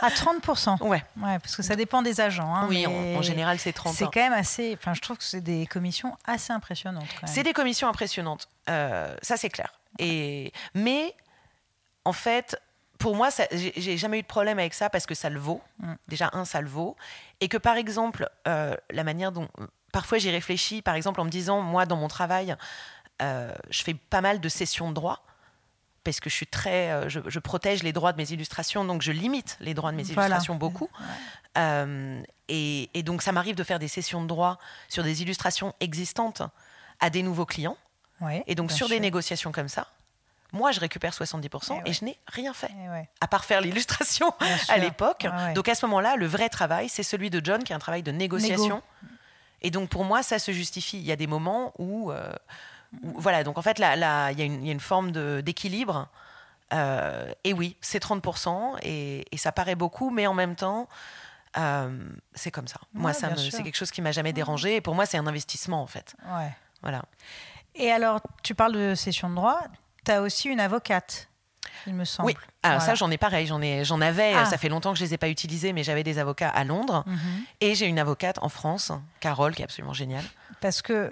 à 30%. Ouais, parce que ça dépend des agents. Hein, oui, en général c'est 30%. C'est quand même assez. Enfin, je trouve que c'est des commissions assez impressionnantes. Quand même. C'est des commissions impressionnantes. Ça c'est clair. Mais en fait, pour moi, j'ai jamais eu de problème avec ça parce que ça le vaut. Déjà ça le vaut. Et que par exemple, la manière dont parfois j'y réfléchis, par exemple en me disant, moi dans mon travail, je fais pas mal de sessions de droit. Parce que je suis je protège les droits de mes illustrations, donc je limite les droits de mes illustrations beaucoup. Ouais. Et donc, ça m'arrive de faire des sessions de droit sur des illustrations existantes à des nouveaux clients. Ouais, et donc, sur des négociations comme ça, moi, je récupère 70% et je n'ai rien fait, à part faire l'illustration à l'époque. Ouais. Donc, à ce moment-là, le vrai travail, c'est celui de John, qui est un travail de négociation. Et donc, pour moi, ça se justifie. Il y a des moments où... Voilà, donc en fait, là, il y a une forme d'équilibre. Et oui, c'est 30%, et ça paraît beaucoup, mais en même temps, c'est comme ça. Ouais, moi, c'est quelque chose qui ne m'a jamais dérangée. Et pour moi, c'est un investissement, en fait. Ouais. Voilà. Et alors, tu parles de session de droit. Tu as aussi une avocate, il me semble. Oui, alors ça, j'en ai pareil. J'en avais, ça fait longtemps que je ne les ai pas utilisés, mais j'avais des avocats à Londres. Et j'ai une avocate en France, Carole, qui est absolument géniale. Parce que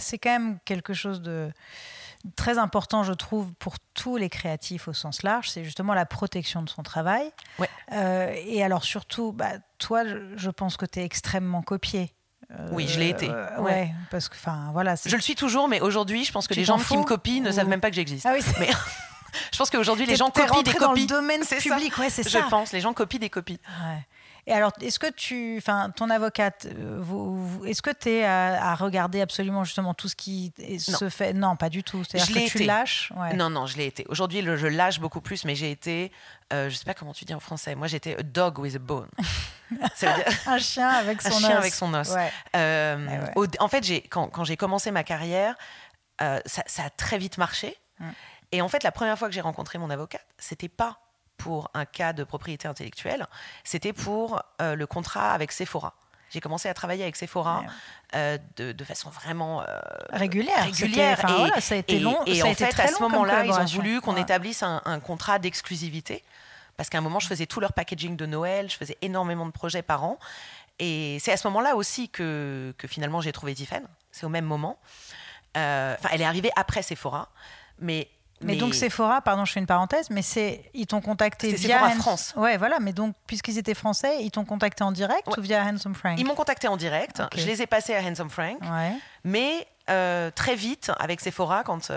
c'est quand même quelque chose de très important, je trouve, pour tous les créatifs au sens large. C'est justement la protection de son travail. Ouais. Et alors surtout, toi, je pense que tu es extrêmement copiée. Oui, je l'ai été. Ouais. Parce que, je le suis toujours, mais aujourd'hui, je pense que les gens qui me copient ne savent même pas que j'existe. Ah oui, mais... je pense qu'aujourd'hui, les gens copient des copies. Dans le domaine public, c'est ça. Je pense, les gens copient des copies. Ouais. Et alors, est-ce que ton avocate, est-ce que tu es à regarder absolument justement tout ce qui se fait ? Non, pas du tout. C'est-à-dire que tu lâches ? Non, je l'ai été. Aujourd'hui, je lâche beaucoup plus, mais j'ai été, je ne sais pas comment tu dis en français, moi j'étais a dog with a bone. Ça veut dire... un chien avec son os. Ouais. En fait, quand j'ai commencé ma carrière, ça a très vite marché. Et en fait, la première fois que j'ai rencontré mon avocate, c'était pas pour un cas de propriété intellectuelle, c'était pour le contrat avec Sephora. J'ai commencé à travailler avec Sephora de façon vraiment régulière. Ça a été long. Et en fait, à ce moment-là, ils ont voulu qu'on établisse un contrat d'exclusivité. Parce qu'à un moment, je faisais tout leur packaging de Noël, je faisais énormément de projets par an. Et c'est à ce moment-là aussi que finalement, j'ai trouvé Tiphaine. C'est au même moment. Elle est arrivée après Sephora. Mais donc Sephora, pardon, je fais une parenthèse, mais ils t'ont contacté via Sephora France. Ouais, voilà, mais donc puisqu'ils étaient français, ils t'ont contacté en direct ou via Handsome Frank ? Ils m'ont contacté en direct, je les ai passés à Handsome Frank, mais très vite, avec Sephora, quand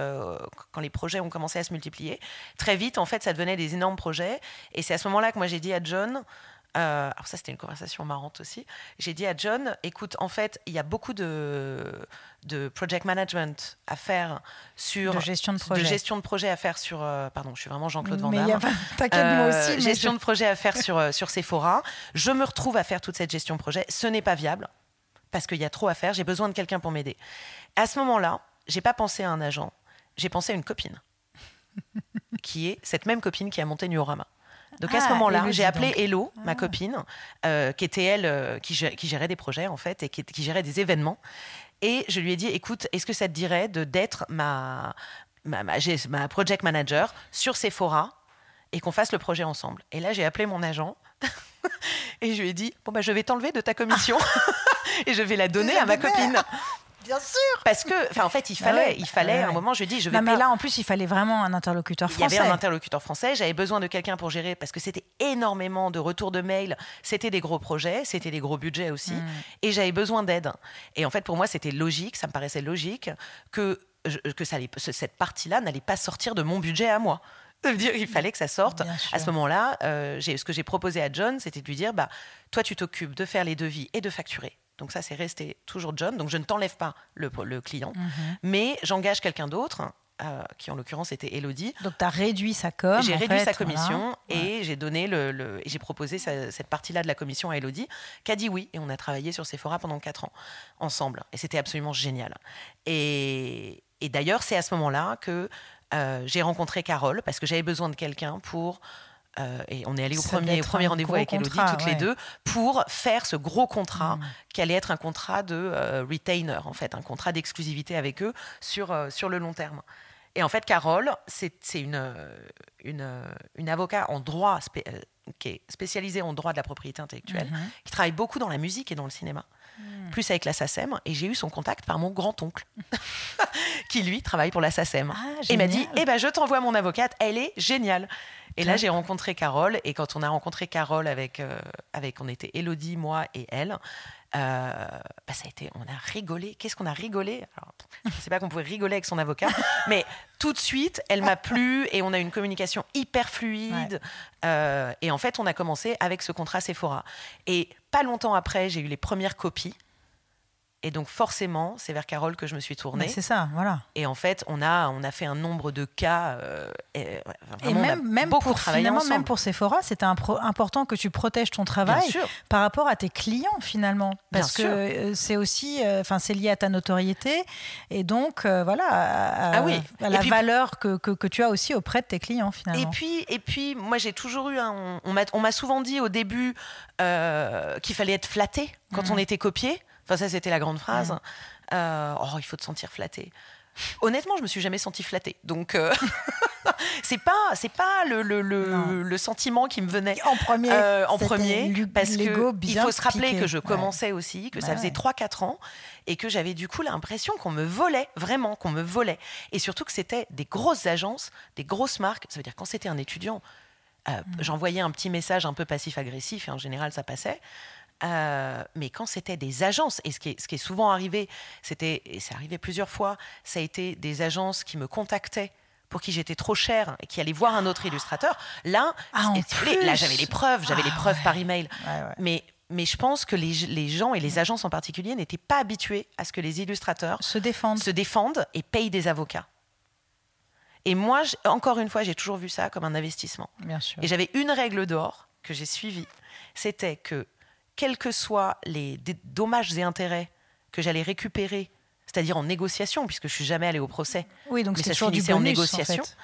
les projets ont commencé à se multiplier, très vite, en fait, ça devenait des énormes projets, et c'est à ce moment-là que moi j'ai dit à John, alors ça c'était une conversation marrante aussi, j'ai dit à John, écoute, en fait, il y a beaucoup de project management à faire sur... De gestion de projet à faire sur... pardon, je suis vraiment Jean-Claude Van Damme. Mais t'inquiète, moi aussi. Mais gestion de projet à faire sur Sephora. Je me retrouve à faire toute cette gestion de projet. Ce n'est pas viable parce qu'il y a trop à faire. J'ai besoin de quelqu'un pour m'aider. À ce moment-là, je n'ai pas pensé à un agent. J'ai pensé à une copine qui est cette même copine qui a monté Nuorama. Donc à ce moment-là, j'ai appelé Hello, ma copine, qui était elle, qui gérait des projets en fait et qui gérait des événements. Et je lui ai dit, écoute, est-ce que ça te dirait d'être ma project manager sur Sephora et qu'on fasse le projet ensemble ? Et là, j'ai appelé mon agent et je lui ai dit, bon, je vais t'enlever de ta commission et je vais la donner à ma copine. Bien sûr. Parce que, enfin, en fait, il fallait. À un moment, je dis, je vais. Non, mais là, en plus, il fallait vraiment un interlocuteur français. Il y avait un interlocuteur français. J'avais besoin de quelqu'un pour gérer parce que c'était énormément de retours de mails. C'était des gros projets, c'était des gros budgets aussi, et j'avais besoin d'aide. Et en fait, pour moi, c'était logique. Ça me paraissait logique que ça allait, cette partie-là n'allait pas sortir de mon budget à moi. Ça veut dire qu'il fallait que ça sorte. À ce moment-là, ce que j'ai proposé à John, c'était de lui dire, bah, toi, tu t'occupes de faire les devis et de facturer. Donc ça, c'est resté toujours John. Donc je ne t'enlève pas le client, mais j'engage quelqu'un d'autre, qui en l'occurrence était Élodie. Donc tu as réduit sa com. J'ai réduit sa commission et j'ai donné et j'ai proposé cette partie-là de la commission à Élodie, qui a dit oui. Et on a travaillé sur Sephora pendant 4 ans ensemble. Et c'était absolument génial. Et d'ailleurs, c'est à ce moment-là que j'ai rencontré Carole parce que j'avais besoin de quelqu'un pour... et on est allé au premier rendez-vous avec Élodie, toutes les deux, pour faire ce gros contrat qui allait être un contrat de retainer, en fait, un contrat d'exclusivité avec eux sur le long terme. Et en fait, Carole, c'est une avocate en droit, qui est spécialisée en droit de la propriété intellectuelle, qui travaille beaucoup dans la musique et dans le cinéma, plus avec la SACEM. Et j'ai eu son contact par mon grand-oncle, qui lui travaille pour la SACEM. Ah, et m'a dit, eh ben, je t'envoie mon avocate, elle est géniale. Et là, j'ai rencontré Carole. Et quand on a rencontré Carole on était Élodie, moi et elle, on a rigolé. Qu'est-ce qu'on a rigolé ? Alors, je ne sais pas qu'on pouvait rigoler avec son avocat, mais tout de suite, elle m'a plu et on a une communication hyper fluide. Et en fait, on a commencé avec ce contrat Sephora. Et pas longtemps après, j'ai eu les premières copies. Et donc forcément, c'est vers Carole que je me suis tournée. Mais c'est ça, voilà. Et en fait, on a fait un nombre de cas. Même pour Sephora, c'était important que tu protèges ton travail par rapport à tes clients finalement, parce que c'est aussi, c'est lié à ta notoriété et donc à la valeur que tu as aussi auprès de tes clients finalement. Et puis moi j'ai toujours eu on m'a souvent dit au début qu'il fallait être flatté quand on était copié. Enfin, ça, c'était la grande phrase. Il faut te sentir flattée. Honnêtement, je ne me suis jamais sentie flattée. Donc, c'est pas le sentiment qui me venait en premier parce qu'il faut se rappeler que je commençais aussi, que ça faisait 3-4 ans et que j'avais du coup l'impression qu'on me volait, vraiment, qu'on me volait. Et surtout que c'était des grosses agences, des grosses marques. Ça veut dire quand c'était un étudiant, j'envoyais un petit message un peu passif-agressif et en général, ça passait. Mais quand c'était des agences, et ce qui est souvent arrivé, et c'est arrivé plusieurs fois, ça a été des agences qui me contactaient pour qui j'étais trop chère et qui allaient voir un autre illustrateur. Là, j'avais les preuves, par email. Mais je pense que les gens et les agences en particulier n'étaient pas habitués à ce que les illustrateurs se défendent et payent des avocats. Et moi, encore une fois, j'ai toujours vu ça comme un investissement. Bien sûr. Et j'avais une règle d'or que j'ai suivie, c'était que quels que soient les dommages et intérêts que j'allais récupérer, c'est-à-dire en négociation, puisque je ne suis jamais allée au procès, mais ça finissait en négociation, en fait.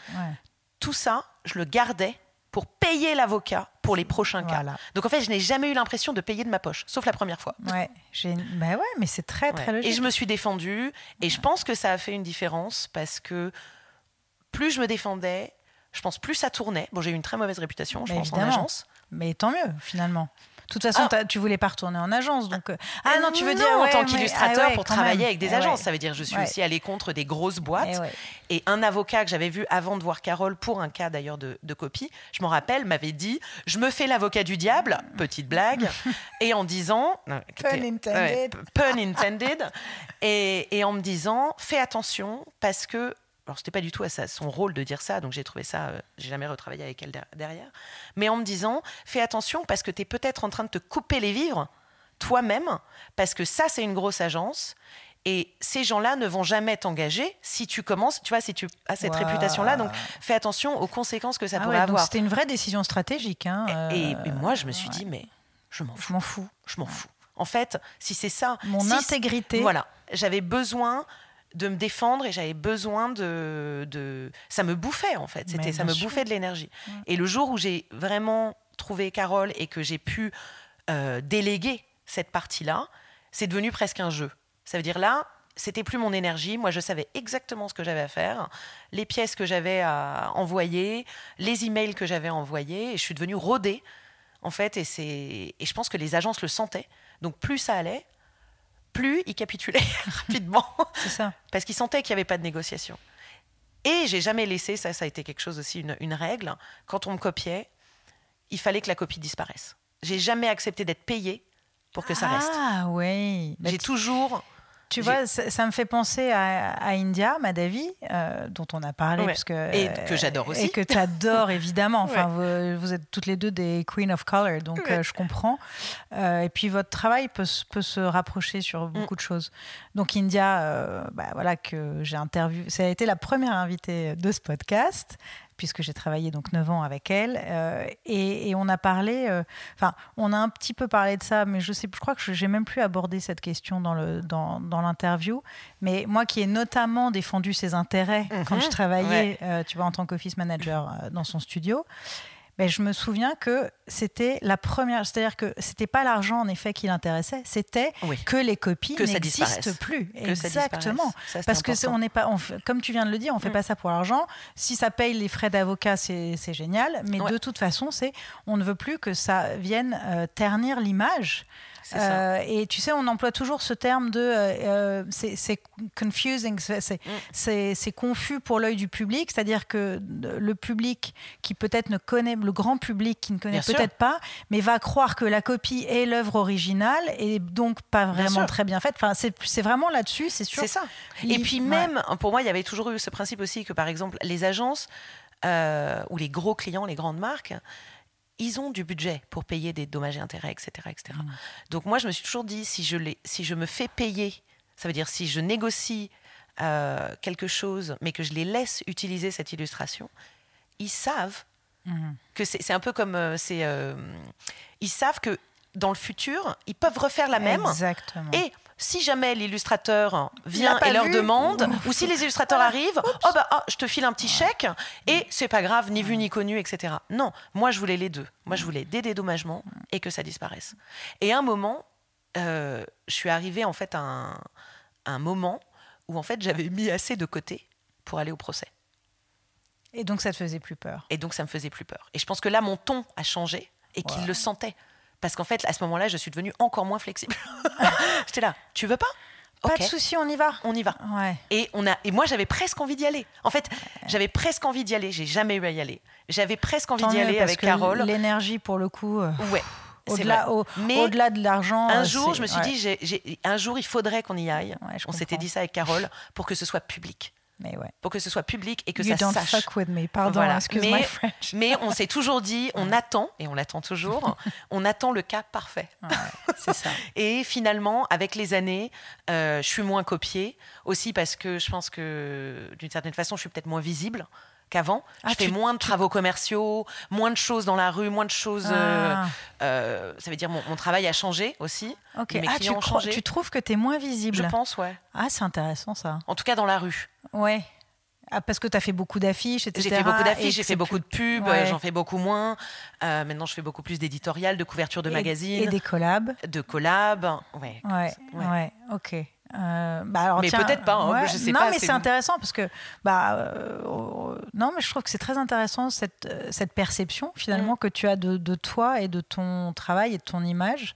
Tout ça, je le gardais pour payer l'avocat pour les prochains cas. Donc en fait, je n'ai jamais eu l'impression de payer de ma poche, sauf la première fois. Mais c'est très, très logique. Et je me suis défendue, et je pense que ça a fait une différence, parce que plus je me défendais, je pense plus ça tournait. Bon, j'ai eu une très mauvaise réputation, en agence. Mais tant mieux, finalement. De toute façon, tu voulais pas retourner en agence, donc en tant qu'illustrateur pour travailler avec des agences, ça veut dire je suis aussi allée contre des grosses boîtes et un avocat que j'avais vu avant de voir Carole pour un cas d'ailleurs de copie, je m'en rappelle, m'avait dit je me fais l'avocat du diable, petite blague, et en disant pun intended et en me disant fais attention parce que alors c'était pas du tout son rôle de dire ça, donc j'ai trouvé ça, j'ai jamais retravaillé avec elle derrière, mais en me disant fais attention parce que t'es peut-être en train de te couper les vivres toi-même parce que ça c'est une grosse agence et ces gens-là ne vont jamais t'engager si tu commences, tu vois, si tu as cette réputation-là, donc fais attention aux conséquences que ça pourrait avoir. Donc c'était une vraie décision stratégique. Et moi je me suis dit mais je m'en fous. En fait si c'est ça intégrité. Voilà, j'avais besoin de me défendre et j'avais besoin ça me bouffait en fait, ça me bouffait de l'énergie. Et le jour où j'ai vraiment trouvé Carole et que j'ai pu déléguer cette partie-là, c'est devenu presque un jeu. Ça veut dire là, c'était plus mon énergie, moi je savais exactement ce que j'avais à faire, les pièces que j'avais à envoyer, les emails que j'avais envoyés, et je suis devenue rodée en fait, et je pense que les agences le sentaient. Donc plus ça allait, plus, ils capitulaient rapidement. C'est ça. Parce qu'ils sentaient qu'il n'y avait pas de négociation. Et j'ai jamais laissé, ça a été quelque chose aussi, une règle. Quand on me copiait, il fallait que la copie disparaisse. J'ai jamais accepté d'être payée pour que ça reste. Ah oui. J'ai toujours... Tu vois, ça me fait penser à India Mahdavi, dont on a parlé. Ouais. Parce que, et que j'adore aussi. Et que tu adores, évidemment. Enfin, ouais. vous êtes toutes les deux des Queen of Color, donc ouais. Je comprends. Et puis, votre travail peut se rapprocher sur beaucoup de choses. Donc, India, voilà, que j'ai interviewé. Ça a été la première invitée de ce podcast, puisque j'ai travaillé donc 9 ans avec elle. Et on a parlé... on a un petit peu parlé de ça, mais je crois que je n'ai même plus abordé cette question dans l'interview. Mais moi qui ai notamment défendu ses intérêts quand je travaillais tu vois, en tant qu'office manager dans son studio, ben, je me souviens que c'était la première... C'est-à-dire que ce n'était pas l'argent, en effet, qui l'intéressait. C'était que les copies n'existent plus. Que exactement. Ça, parce qu'on n'est pas... comme tu viens de le dire, on ne fait pas ça pour l'argent. Si ça paye les frais d'avocat, c'est génial. Mais de toute façon, on ne veut plus que ça vienne ternir l'image. Et tu sais, on emploie toujours ce terme de c'est confusing, c'est confus pour l'œil du public, c'est-à-dire que le public qui peut-être ne connaît, le grand public qui ne connaît peut-être pas, mais va croire que la copie est l'œuvre originale et donc pas vraiment très bien faite. Enfin, c'est vraiment là-dessus, c'est sûr. C'est ça. Et puis même, pour moi, il y avait toujours eu ce principe aussi que par exemple, les agences ou les gros clients, les grandes marques, ils ont du budget pour payer des dommages et intérêts, etc. etc. Donc moi, je me suis toujours dit, si je me fais payer, ça veut dire si je négocie quelque chose, mais que je les laisse utiliser cette illustration, ils savent que c'est un peu comme... ils savent que dans le futur, ils peuvent refaire la même. Exactement. Et si jamais l'illustrateur vient et leur demande, ou si les illustrateurs arrivent, je te file un petit chèque, et c'est pas grave, ni vu ni connu, etc. Non, moi je voulais les deux. Moi je voulais des dédommagements et que ça disparaisse. Et à un moment, je suis arrivée en fait à un moment où en fait j'avais mis assez de côté pour aller au procès. Et donc ça te faisait plus peur. Et donc ça me faisait plus peur. Et je pense que là mon ton a changé et qu'ils le sentaient. Parce qu'en fait, à ce moment-là, je suis devenue encore moins flexible. J'étais là, tu veux pas ? Pas de souci, on y va. On y va. Ouais. Et moi, j'avais presque envie d'y aller. En fait, j'avais presque envie d'y aller. J'ai jamais eu à y aller. J'avais presque envie d'y aller avec Carole. L'énergie, pour le coup. Ouais. Au-delà de l'argent. Un jour, je me suis dit, un jour, il faudrait qu'on y aille. Ouais, on s'était dit ça avec Carole pour que ce soit public. Mais ouais. Pour que ce soit public et que you ça sache. You don't fuck with me, pardon, voilà. Excuse my French. Mais on s'est toujours dit, on attend, et on l'attend toujours, on attend le cas parfait. Ouais, c'est ça. Et finalement, avec les années, je suis moins copiée, aussi parce que je pense que, d'une certaine façon, je suis peut-être moins visible qu'avant. Je fais moins de travaux commerciaux, moins de choses dans la rue, moins de choses... ça veut dire mon travail a changé aussi. Okay. Mes clients ont changé. Tu trouves que t'es moins visible ? Je pense, ouais. Ah, c'est intéressant, ça. En tout cas, dans la rue. Ouais. Ah, parce que tu as fait beaucoup d'affiches, etc. J'ai fait beaucoup d'affiches, j'ai fait beaucoup de pubs, j'en fais beaucoup moins. Maintenant, je fais beaucoup plus d'éditorial, de couverture de magazines. Et des collabs. De collabs. Ouais. OK. Alors, mais peut-être pas. Hein, ouais. Je sais pas. Non, mais c'est intéressant parce que non, mais je trouve que c'est très intéressant cette perception finalement que tu as de toi et de ton travail et de ton image.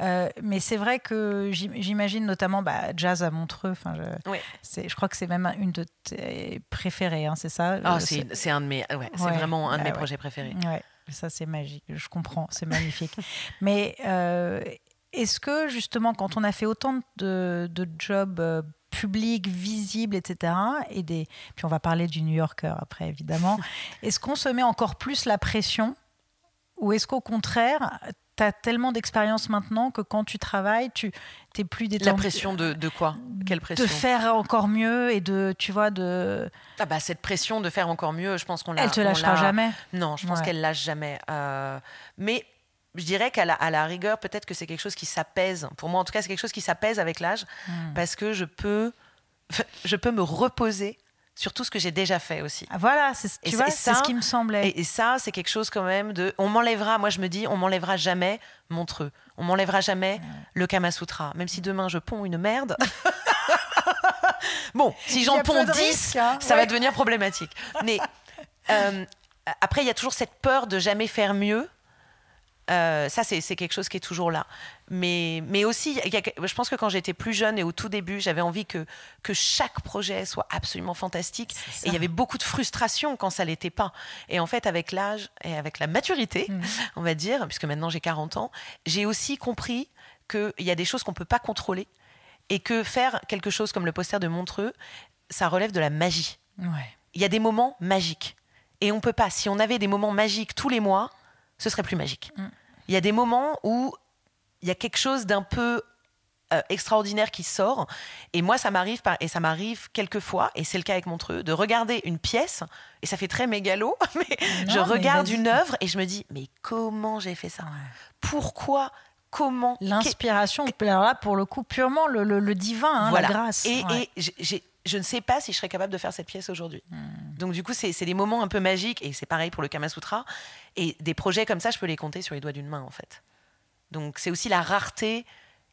Mais c'est vrai que j'imagine notamment Jazz à Montreux. Enfin, je crois que c'est même une de tes préférées. Hein, c'est ça. Oh, c'est un de mes. C'est vraiment un de mes projets préférés. Ouais. Ça, c'est magique. Je comprends. C'est magnifique. Mais est-ce que, justement, quand on a fait autant de jobs publics, visibles, etc., puis on va parler du New Yorker après, évidemment, est-ce qu'on se met encore plus la pression ou est-ce qu'au contraire, tu as tellement d'expérience maintenant que quand tu travailles, tu es plus détendu ? La pression de quoi ? Quelle pression ? De faire encore mieux et de, tu vois, cette pression de faire encore mieux, je pense qu'on l'a... Elle te lâchera jamais ? Non, je pense qu'elle lâche jamais. Mais... Je dirais qu'à la rigueur, peut-être que c'est quelque chose qui s'apaise. Pour moi, en tout cas, c'est quelque chose qui s'apaise avec l'âge parce que je peux me reposer sur tout ce que j'ai déjà fait aussi. Ah, voilà, c'est ce qui me semblait. Et ça, c'est quelque chose quand même de... On m'enlèvera, moi je me dis, on m'enlèvera jamais Montreux. On m'enlèvera jamais le Kama Sutra. Même si demain, je ponds une merde... Bon, si j'en ponds 10, risque, hein, ça va devenir problématique. Mais après, il y a toujours cette peur de jamais faire mieux. Ça, c'est quelque chose qui est toujours là. Mais aussi, je pense que quand j'étais plus jeune et au tout début, j'avais envie que chaque projet soit absolument fantastique. Et il y avait beaucoup de frustration quand ça ne l'était pas. Et en fait, avec l'âge et avec la maturité, on va dire, puisque maintenant j'ai 40 ans, j'ai aussi compris qu'il y a des choses qu'on ne peut pas contrôler et que faire quelque chose comme le poster de Montreux, ça relève de la magie. Ouais. Il y a des moments magiques. Et on ne peut pas. Si on avait des moments magiques tous les mois, ce serait plus magique. Il y a des moments où il y a quelque chose d'un peu extraordinaire qui sort. Et moi, ça m'arrive quelquefois, et c'est le cas avec Montreux, de regarder une pièce, et ça fait très mégalo, mais je regarde une œuvre et je me dis, mais comment j'ai fait ça ? Pourquoi ? Comment ? L'inspiration, alors là, pour le coup, purement le divin, hein, voilà. La grâce. Et je ne sais pas si je serais capable de faire cette pièce aujourd'hui. Donc du coup, c'est des moments un peu magiques, et c'est pareil pour le Kama Sutra. Et des projets comme ça, je peux les compter sur les doigts d'une main, en fait. Donc c'est aussi la rareté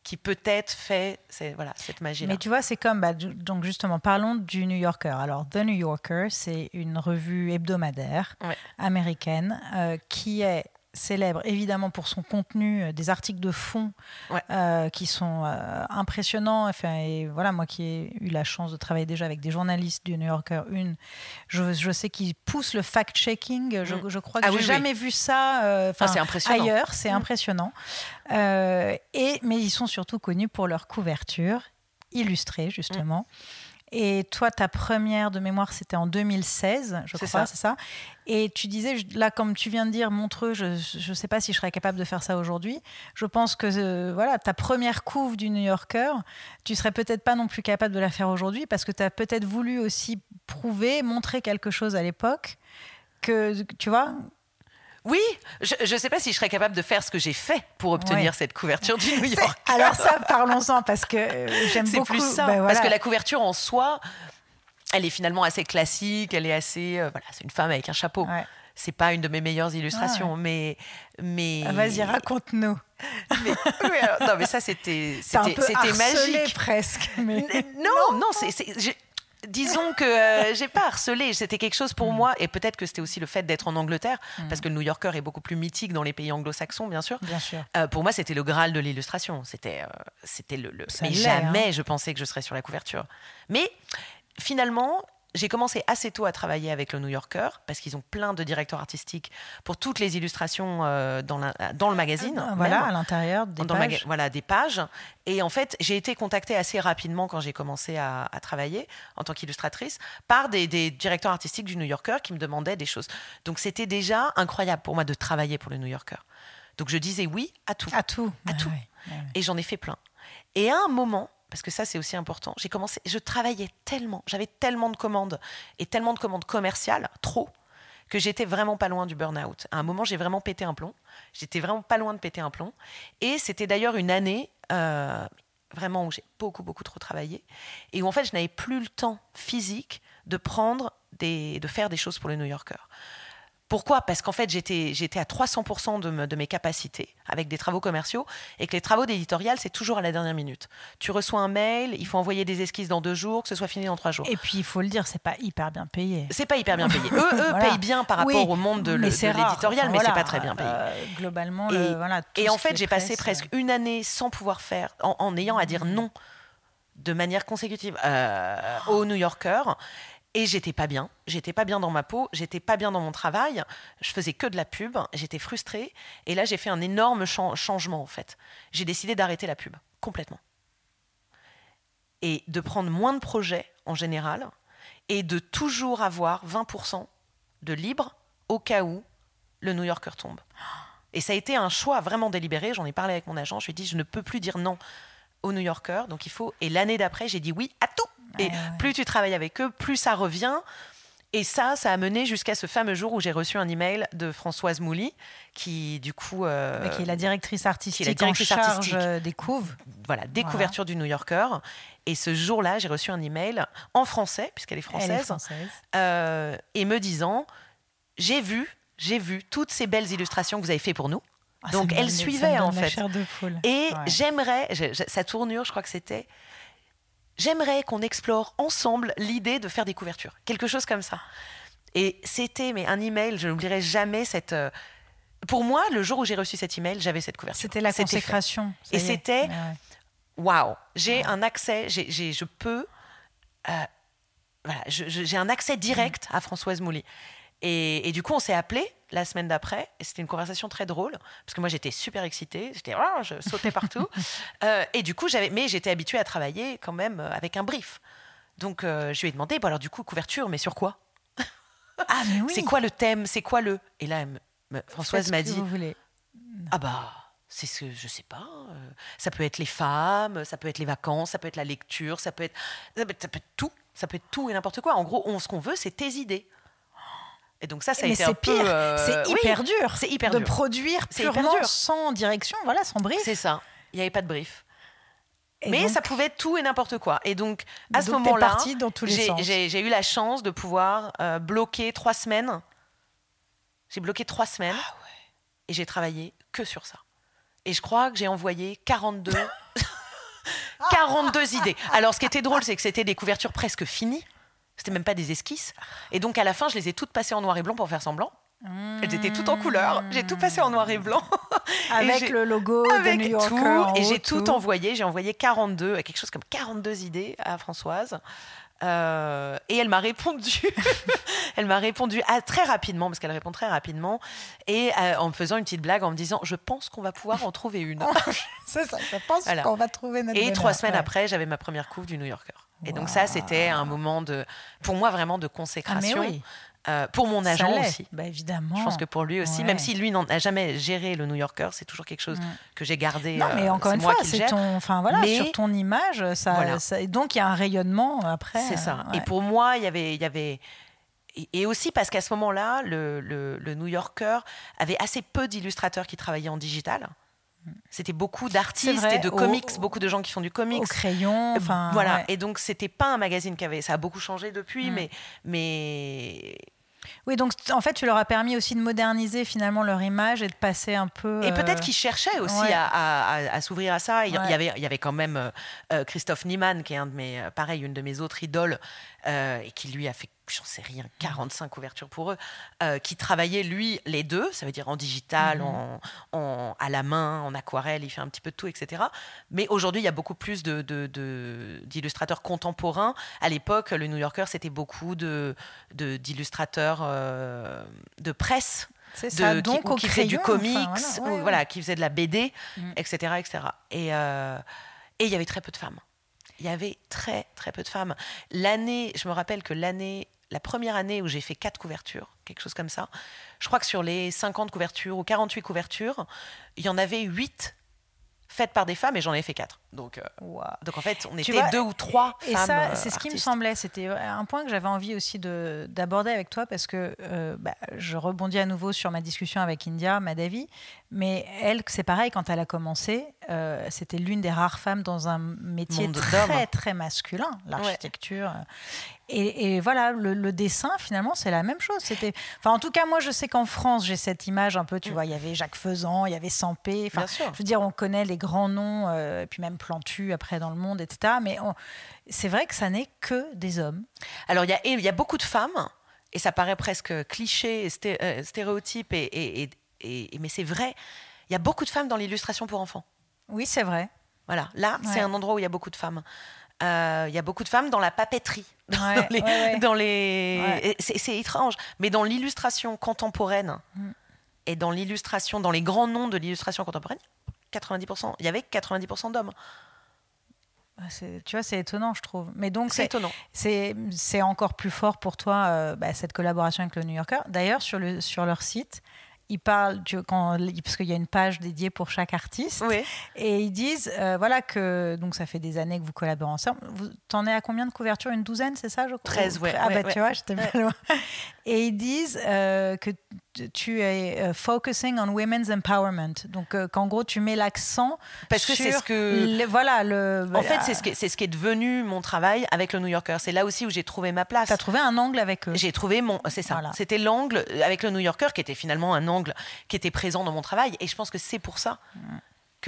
qui peut-être fait cette magie-là. Mais tu vois, c'est comme... donc justement, parlons du New Yorker. Alors, The New Yorker, c'est une revue hebdomadaire américaine qui est célèbre évidemment pour son contenu, des articles de fond qui sont impressionnants. Enfin, et voilà, moi qui ai eu la chance de travailler déjà avec des journalistes du New Yorker, je sais qu'ils poussent le fact-checking. Je crois que j'ai jamais vu ça c'est impressionnant. Ailleurs. C'est impressionnant. Mais ils sont surtout connus pour leur couverture illustrée, justement. Et toi, ta première de mémoire, c'était en 2016, je crois, c'est ça. Et tu disais, là, comme tu viens de dire, Montreux, je ne sais pas si je serais capable de faire ça aujourd'hui. Je pense que ta première couve du New Yorker, tu ne serais peut-être pas non plus capable de la faire aujourd'hui, parce que tu as peut-être voulu aussi montrer quelque chose à l'époque, que tu vois... Oui, je ne sais pas si je serais capable de faire ce que j'ai fait pour obtenir cette couverture du New York. Alors ça, parlons-en, parce que j'aime beaucoup... C'est plus ça, parce que la couverture en soi, elle est finalement assez classique, elle est assez... c'est une femme avec un chapeau. Ouais. C'est pas une de mes meilleures illustrations, mais... vas-y, raconte-nous. Mais ça, c'était magique. Presque. Mais... Non, disons que j'ai pas harcelé, c'était quelque chose pour moi, et peut-être que c'était aussi le fait d'être en Angleterre, parce que le New Yorker est beaucoup plus mythique dans les pays anglo-saxons, bien sûr. Pour moi, c'était le Graal de l'illustration, c'était le... Mais jamais je pensais que je serais sur la couverture. Mais finalement, j'ai commencé assez tôt à travailler avec le New Yorker, parce qu'ils ont plein de directeurs artistiques pour toutes les illustrations dans le magazine. À l'intérieur des pages. Des pages. Et en fait, j'ai été contactée assez rapidement, quand j'ai commencé à travailler en tant qu'illustratrice, par des directeurs artistiques du New Yorker qui me demandaient des choses. Donc, c'était déjà incroyable pour moi de travailler pour le New Yorker. Donc, je disais oui à tout. À tout. Ouais. Et j'en ai fait plein. Et à un moment... parce que ça, c'est aussi important. Je travaillais tellement, j'avais tellement de commandes et tellement de commandes commerciales, trop, que j'étais vraiment pas loin du burn-out. À un moment, j'ai vraiment pété un plomb. J'étais vraiment pas loin de péter un plomb. Et c'était d'ailleurs une année vraiment où j'ai beaucoup, beaucoup trop travaillé et où en fait, je n'avais plus le temps physique de faire des choses pour le New Yorker. Pourquoi ? Parce qu'en fait, j'étais à 300% de mes capacités avec des travaux commerciaux et que les travaux d'éditorial, c'est toujours à la dernière minute. Tu reçois un mail, il faut envoyer des esquisses dans 2 jours, que ce soit fini dans 3 jours. Et puis, il faut le dire, c'est pas hyper bien payé. Eux payent bien par rapport au monde de l'éditorial, mais c'est pas très bien payé. Globalement, et en fait, j'ai passé presque une année sans pouvoir faire, en ayant à dire non de manière consécutive au New Yorker. Et j'étais pas bien dans ma peau, j'étais pas bien dans mon travail, je faisais que de la pub, j'étais frustrée. Et là, j'ai fait un énorme changement en fait. J'ai décidé d'arrêter la pub, complètement. Et de prendre moins de projets en général, et de toujours avoir 20% de libre au cas où le New Yorker tombe. Et ça a été un choix vraiment délibéré, j'en ai parlé avec mon agent, je lui ai dit je ne peux plus dire non au New Yorker, donc il faut... Et l'année d'après, j'ai dit oui à tout. Et plus tu travailles avec eux, plus ça revient. Et ça a mené jusqu'à ce fameux jour où j'ai reçu un email de Françoise Mouly, qui du coup... qui est la directrice artistique en charge des couves. Voilà, couvertures du New Yorker. Et ce jour-là, j'ai reçu un email en français, puisqu'elle est française. Et me disant, j'ai vu toutes ces belles illustrations que vous avez faites pour nous. Donc elle suivait en fait. Et j'aimerais, sa tournure, je crois que c'était... J'aimerais qu'on explore ensemble l'idée de faire des couvertures, quelque chose comme ça. Et c'était un email, je n'oublierai jamais cette Pour moi, le jour où j'ai reçu cet email, j'avais cette couverture. C'était la consécration. Et c'était waouh, j'ai un accès, je peux, voilà, j'ai un accès direct à Françoise Mouly. Et du coup, on s'est appelés la semaine d'après. Et c'était une conversation très drôle parce que moi, j'étais super excitée. Je sautais partout. Et du coup, mais j'étais habituée à travailler quand même avec un brief. Donc, je lui ai demandé, bon alors du coup, couverture, mais sur quoi ? Ah mais oui. C'est quoi le thème ? C'est quoi le ? Et là, Françoise m'a dit, ah bah, c'est ce que je sais pas. Ça peut être les femmes, ça peut être les vacances, ça peut être la lecture, ça peut être tout, ça peut être tout et n'importe quoi. En gros, ce qu'on veut, c'est tes idées. Et donc ça a été un peu... Mais c'est hyper dur. C'est hyper dur. De produire purement sans direction, voilà, sans brief. C'est ça. Il n'y avait pas de brief. Mais donc, ça pouvait être tout et n'importe quoi. Et donc, à ce moment-là, j'ai eu la chance de pouvoir bloquer 3 semaines. J'ai bloqué 3 semaines. Ah ouais. Et j'ai travaillé que sur ça. Et je crois que j'ai envoyé 42 idées. Alors, ce qui était drôle, c'est que c'était des couvertures presque finies. C'était même pas des esquisses. Et donc, à la fin, je les ai toutes passées en noir et blanc pour faire semblant. Elles étaient toutes en couleur. J'ai tout passé en noir et blanc. Avec le logo avec de New Yorker. Tout, et j'ai tout envoyé. J'ai envoyé 42 idées à Françoise. Et elle m'a répondu. Elle m'a répondu très rapidement, parce qu'elle répond très rapidement. Et en me faisant une petite blague, en me disant, je pense qu'on va pouvoir en trouver une. C'est ça, je pense qu'on va trouver notre bonheur. Et 3 semaines après, j'avais ma première couve du New Yorker. Et donc ça, c'était un moment pour moi vraiment de consécration. Ah, mais oui. Pour mon agent aussi. Bah, évidemment. Je pense que pour lui aussi, même si lui n'en a jamais géré le New Yorker, c'est toujours quelque chose que j'ai gardé. Non, mais encore une fois, c'est sur ton image. Ça, donc, il y a un rayonnement après. C'est ça. Ouais. Et pour moi, il y avait... Et aussi parce qu'à ce moment-là, le New Yorker avait assez peu d'illustrateurs qui travaillaient en digital. C'était beaucoup d'artistes et de comics, beaucoup de gens qui font du comics. Au crayon, enfin... Voilà, et donc, c'était pas un magazine qui avait... Ça a beaucoup changé depuis, mais... Oui, donc en fait, tu leur as permis aussi de moderniser finalement leur image et de passer un peu... Et peut-être qu'ils cherchaient aussi à s'ouvrir à ça. Il y avait quand même Christophe Niemann, qui est une de mes autres idoles, et qui lui a fait, j'en sais rien, 45 couvertures pour eux, qui travaillait lui les deux, ça veut dire en digital, à la main, en aquarelle, il fait un petit peu de tout, etc. Mais aujourd'hui, il y a beaucoup plus d'illustrateurs contemporains. À l'époque, le New Yorker, c'était beaucoup d'illustrateurs de presse. C'est ça, donc qui faisaient du comics, qui faisaient de la BD, etc., etc. Et il y avait très peu de femmes. Il y avait très, très peu de femmes. Je me rappelle que la première année où j'ai fait 4 couvertures, quelque chose comme ça, je crois que sur les 50 couvertures ou 48 couvertures, il y en avait 8 faites par des femmes et j'en ai fait 4. Donc en fait, on était 2 ou 3 femmes. Et ça, c'est ce qui me semblait. C'était un point que j'avais envie aussi d'aborder avec toi parce que je rebondis à nouveau sur ma discussion avec India Mahdavi. Mais elle, c'est pareil, quand elle a commencé, c'était l'une des rares femmes dans un métier très, très masculin, l'architecture. Ouais. Et voilà, le dessin, finalement, c'est la même chose. En tout cas, moi, je sais qu'en France, j'ai cette image un peu, tu vois, il y avait Jacques Faisan, il y avait Sampé. Je veux dire, on connaît les grands noms, et puis même Plantu, après, dans le monde, etc. Mais c'est vrai que ça n'est que des hommes. Alors, il y a beaucoup de femmes, et ça paraît presque cliché, stéréotype mais c'est vrai, il y a beaucoup de femmes dans l'illustration pour enfants. Oui, c'est vrai. Voilà, là, c'est un endroit où il y a beaucoup de femmes. Il y a beaucoup de femmes dans la papeterie. C'est étrange. Mais dans l'illustration contemporaine et dans les grands noms de l'illustration contemporaine, il y avait 90% d'hommes. Tu vois, c'est étonnant, je trouve. Mais donc, c'est étonnant. C'est encore plus fort pour toi, cette collaboration avec le New Yorker. D'ailleurs, sur leur site... Ils parlent parce qu'il y a une page dédiée pour chaque artiste et ils disent que donc ça fait des années que vous collaborez ensemble. Vous t'en es à combien de couvertures ? 12, c'est ça, je crois ? 13, tu vois, j'étais bien loin. Et ils disent que tu es focusing on women's empowerment, donc qu'en gros tu mets l'accent parce que c'est ce que c'est ce qui est devenu mon travail avec le New Yorker. C'est là aussi où j'ai trouvé ma place. T'as trouvé un angle avec eux. J'ai trouvé c'est ça. Voilà. C'était l'angle avec le New Yorker qui était finalement un angle qui était présent dans mon travail et je pense que c'est pour ça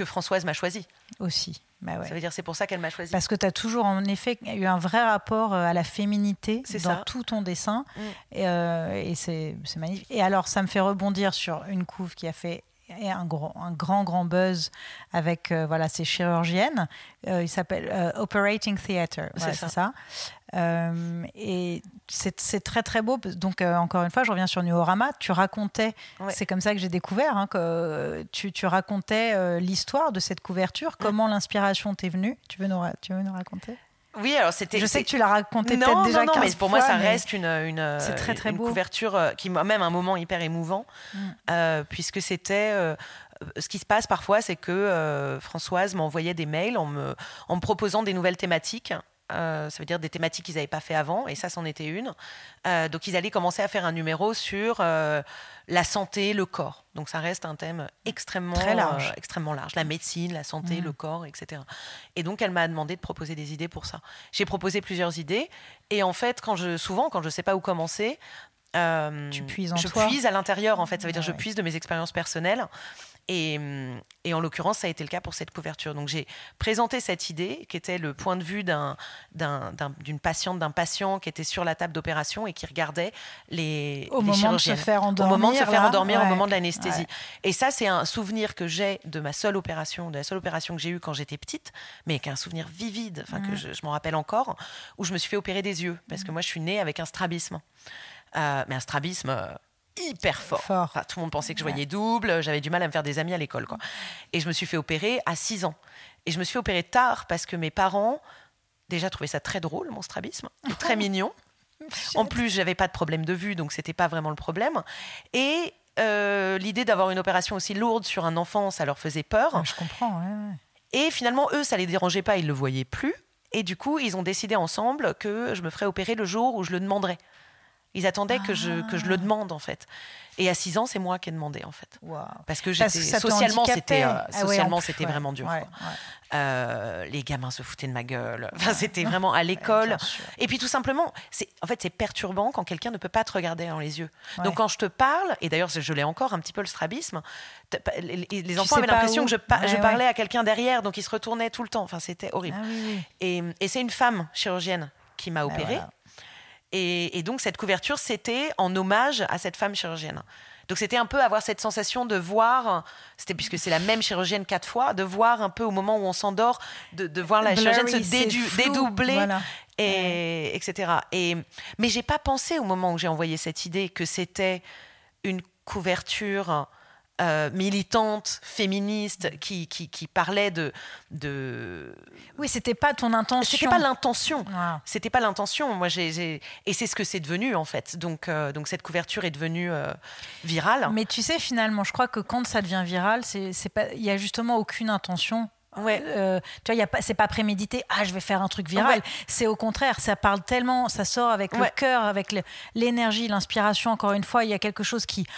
que Françoise m'a choisie. Aussi. Bah ouais. Ça veut dire que c'est pour ça qu'elle m'a choisie. Parce que tu as toujours en effet eu un vrai rapport à la féminité tout ton dessin. Mmh. Et c'est magnifique. Et alors, ça me fait rebondir sur une couve qui a fait un grand buzz avec ces chirurgiennes. Il s'appelle Operating Theatre. Voilà, c'est ça. Et c'est très très beau. Donc encore une fois, je reviens sur Nuorama. Tu racontais, c'est comme ça que j'ai découvert que tu racontais l'histoire de cette couverture. Comment l'inspiration t'est venue? Tu veux nous raconter? Oui, alors c'était. Je sais que tu l'as raconté peut-être déjà 15 fois. Mais pour moi, ça reste une couverture qui, même, un moment hyper émouvant, puisque c'était. Ce qui se passe parfois, c'est que Françoise m'envoyait des mails en me proposant des nouvelles thématiques. Ça veut dire des thématiques qu'ils n'avaient pas fait avant, et ça, c'en était une. Donc, ils allaient commencer à faire un numéro sur la santé, le corps. Donc, ça reste un thème extrêmement large. La médecine, la santé, le corps, etc. Et donc, elle m'a demandé de proposer des idées pour ça. J'ai proposé plusieurs idées, et en fait, quand je ne sais pas où commencer, je puise à l'intérieur, en fait. Ça veut dire je puise de mes expériences personnelles. Et en l'occurrence, ça a été le cas pour cette couverture. Donc, j'ai présenté cette idée qui était le point de vue d'un patient qui était sur la table d'opération et qui regardait les chirurgiens. Au moment de se faire endormir, au moment de l'anesthésie. Ouais. Et ça, c'est un souvenir que j'ai de la seule opération que j'ai eue quand j'étais petite, mais qui est un souvenir vivide, que je m'en rappelle encore, où je me suis fait opérer des yeux. Parce que moi, je suis née avec un strabisme. Mais un strabisme... hyper fort. Enfin, tout le monde pensait que je voyais double, j'avais du mal à me faire des amis à l'école, quoi. Et je me suis fait opérer à 6 ans. Et je me suis fait opérer tard parce que mes parents, déjà, trouvaient ça très drôle, mon strabisme, très mignon. En plus, j'avais pas de problème de vue, donc c'était pas vraiment le problème. Et l'idée d'avoir une opération aussi lourde sur un enfant, ça leur faisait peur. Ouais, je comprends, ouais. Et finalement, eux, ça les dérangeait pas, ils le voyaient plus. Et du coup, ils ont décidé ensemble que je me ferais opérer le jour où je le demanderais. Ils attendaient que je le demande, en fait. Et à 6 ans, c'est moi qui ai demandé, en fait. Wow. Parce que socialement, c'était vraiment dur. Ouais, quoi. Ouais. Les gamins se foutaient de ma gueule. Enfin, c'était vraiment à l'école. Ouais, et puis, tout simplement, c'est perturbant quand quelqu'un ne peut pas te regarder dans les yeux. Ouais. Donc, quand je te parle, et d'ailleurs, je l'ai encore un petit peu, le strabisme, les enfants avaient l'impression que je parlais à quelqu'un derrière, donc ils se retournaient tout le temps. Enfin, c'était horrible. Ah, oui. Et c'est une femme chirurgienne qui m'a opérée. Voilà. Et donc, cette couverture, c'était en hommage à cette femme chirurgienne. Donc, c'était un peu avoir cette sensation de voir, puisque c'est la même chirurgienne 4 fois, de voir un peu au moment où on s'endort, de voir la chirurgienne se dédoubler, etc. Mais je n'ai pas pensé au moment où j'ai envoyé cette idée que c'était une couverture... militante, féministe, qui parlait de... Oui, c'était pas ton intention. C'était pas l'intention. Wow. C'était pas l'intention. Moi, et c'est ce que c'est devenu, en fait. Donc cette couverture est devenue virale. Mais tu sais, finalement, je crois que quand ça devient viral, il n'y a justement aucune intention. Ouais. Tu vois, c'est pas prémédité. Ah, je vais faire un truc viral. Ouais. C'est au contraire, ça parle tellement, ça sort avec le cœur, avec l'énergie, l'inspiration. Encore une fois, il y a quelque chose qui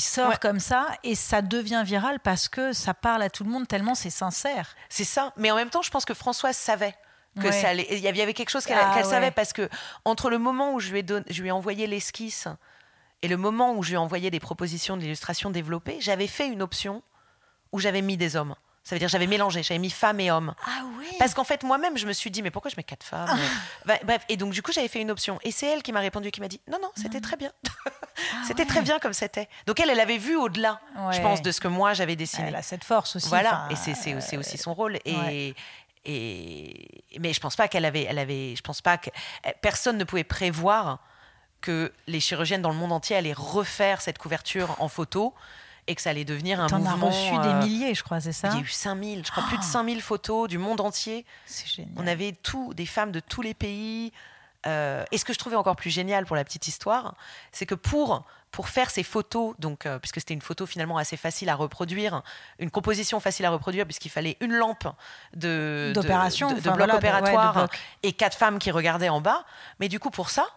sort comme ça et ça devient viral parce que ça parle à tout le monde tellement c'est sincère. C'est ça. Mais en même temps, je pense que Françoise savait que ça allait. Il y avait quelque chose qu'elle savait parce que entre le moment où je lui ai envoyé l'esquisse et le moment où je lui ai envoyé des propositions d'illustration développées, j'avais fait une option où j'avais mis des hommes. Ça veut dire que j'avais mélangé, j'avais mis femmes et hommes. Ah oui. Parce qu'en fait, moi-même, je me suis dit, mais pourquoi je mets 4 femmes ? Bref, et donc du coup, j'avais fait une option. Et c'est elle qui m'a répondu, qui m'a dit, non, c'était très bien. C'était très bien comme c'était. Donc elle avait vu au-delà, je pense, de ce que moi, j'avais dessiné. Elle a cette force aussi. Voilà, et c'est aussi son rôle. Mais je pense pas que personne ne pouvait prévoir que les chirurgiennes dans le monde entier allaient refaire cette couverture en photo. Et que ça allait devenir un mouvement... T'en as reçu des milliers, je crois, c'est ça ? Il y a eu 5000, je crois, plus de 5000 photos du monde entier. C'est génial. On avait des femmes de tous les pays. Et ce que je trouvais encore plus génial pour la petite histoire, c'est que pour faire ces photos, donc, puisque c'était une photo finalement assez facile à reproduire, une composition facile à reproduire, puisqu'il fallait une lampe de bloc opératoire et 4 femmes qui regardaient en bas. Mais du coup, pour ça,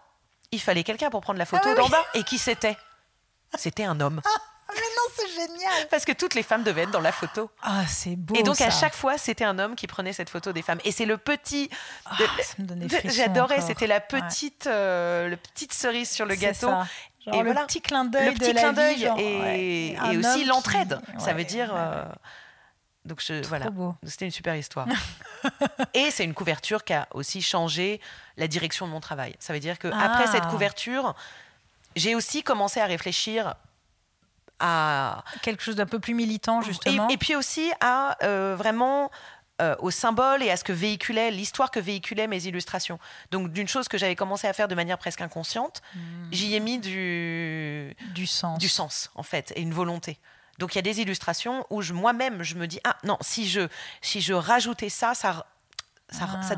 il fallait quelqu'un pour prendre la photo d'en bas. Et qui c'était ? C'était un homme. Mais non, c'est génial. Parce que toutes les femmes devaient être dans la photo. Ah, c'est beau. Et donc à chaque fois, c'était un homme qui prenait cette photo des femmes. Et c'est le petit. Ça me donnait frisson. J'adorais. Encore. C'était la petite, le petite cerise sur le gâteau. Ça. Genre et le petit clin d'œil. Le petit clin d'œil et aussi l'entraide. Ça veut dire. Donc voilà, c'était une super histoire. Et c'est une couverture qui a aussi changé la direction de mon travail. Ça veut dire qu'après cette couverture, j'ai aussi commencé à réfléchir à... quelque chose d'un peu plus militant, justement. Et puis aussi à vraiment... aux symboles et à ce que véhiculait l'histoire que véhiculaient mes illustrations. Donc d'une chose que j'avais commencé à faire de manière presque inconsciente, j'y ai mis du sens en fait, et une volonté. Donc il y a des illustrations où moi-même je me dis ah non, si je rajoutais ça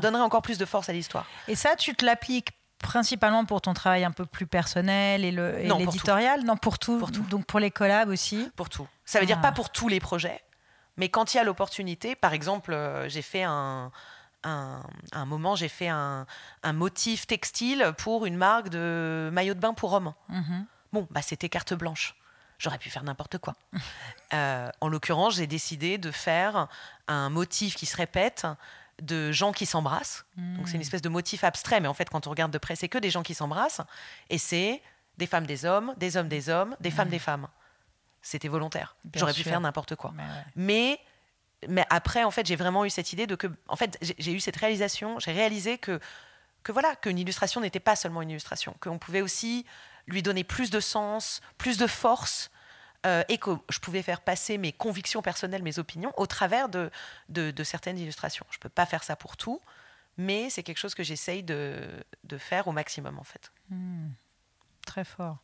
donnerait encore plus de force à l'histoire. Et ça tu te l'appliques principalement pour ton travail un peu plus personnel et l'éditorial, pour tout. Donc pour les collabs aussi. Pour tout. Ça veut dire pas pour tous les projets. Mais quand il y a l'opportunité, par exemple, j'ai fait un motif textile pour une marque de maillot de bain pour hommes. Mm-hmm. Bon, bah, c'était carte blanche. J'aurais pu faire n'importe quoi. En l'occurrence, j'ai décidé de faire un motif qui se répète de gens qui s'embrassent. Mm. Donc, c'est une espèce de motif abstrait, mais en fait, quand on regarde de près, c'est que des gens qui s'embrassent. Et c'est des femmes des hommes, des hommes des hommes, des femmes des femmes. C'était volontaire. J'aurais pu faire n'importe quoi. Mais après, en fait, j'ai vraiment eu cette idée j'ai eu cette réalisation. J'ai réalisé qu'une illustration n'était pas seulement une illustration, qu'on pouvait aussi lui donner plus de sens, plus de force, et que je pouvais faire passer mes convictions personnelles, mes opinions, au travers de certaines illustrations. Je ne peux pas faire ça pour tout, mais c'est quelque chose que j'essaye de faire au maximum, en fait. Mmh. Très fort.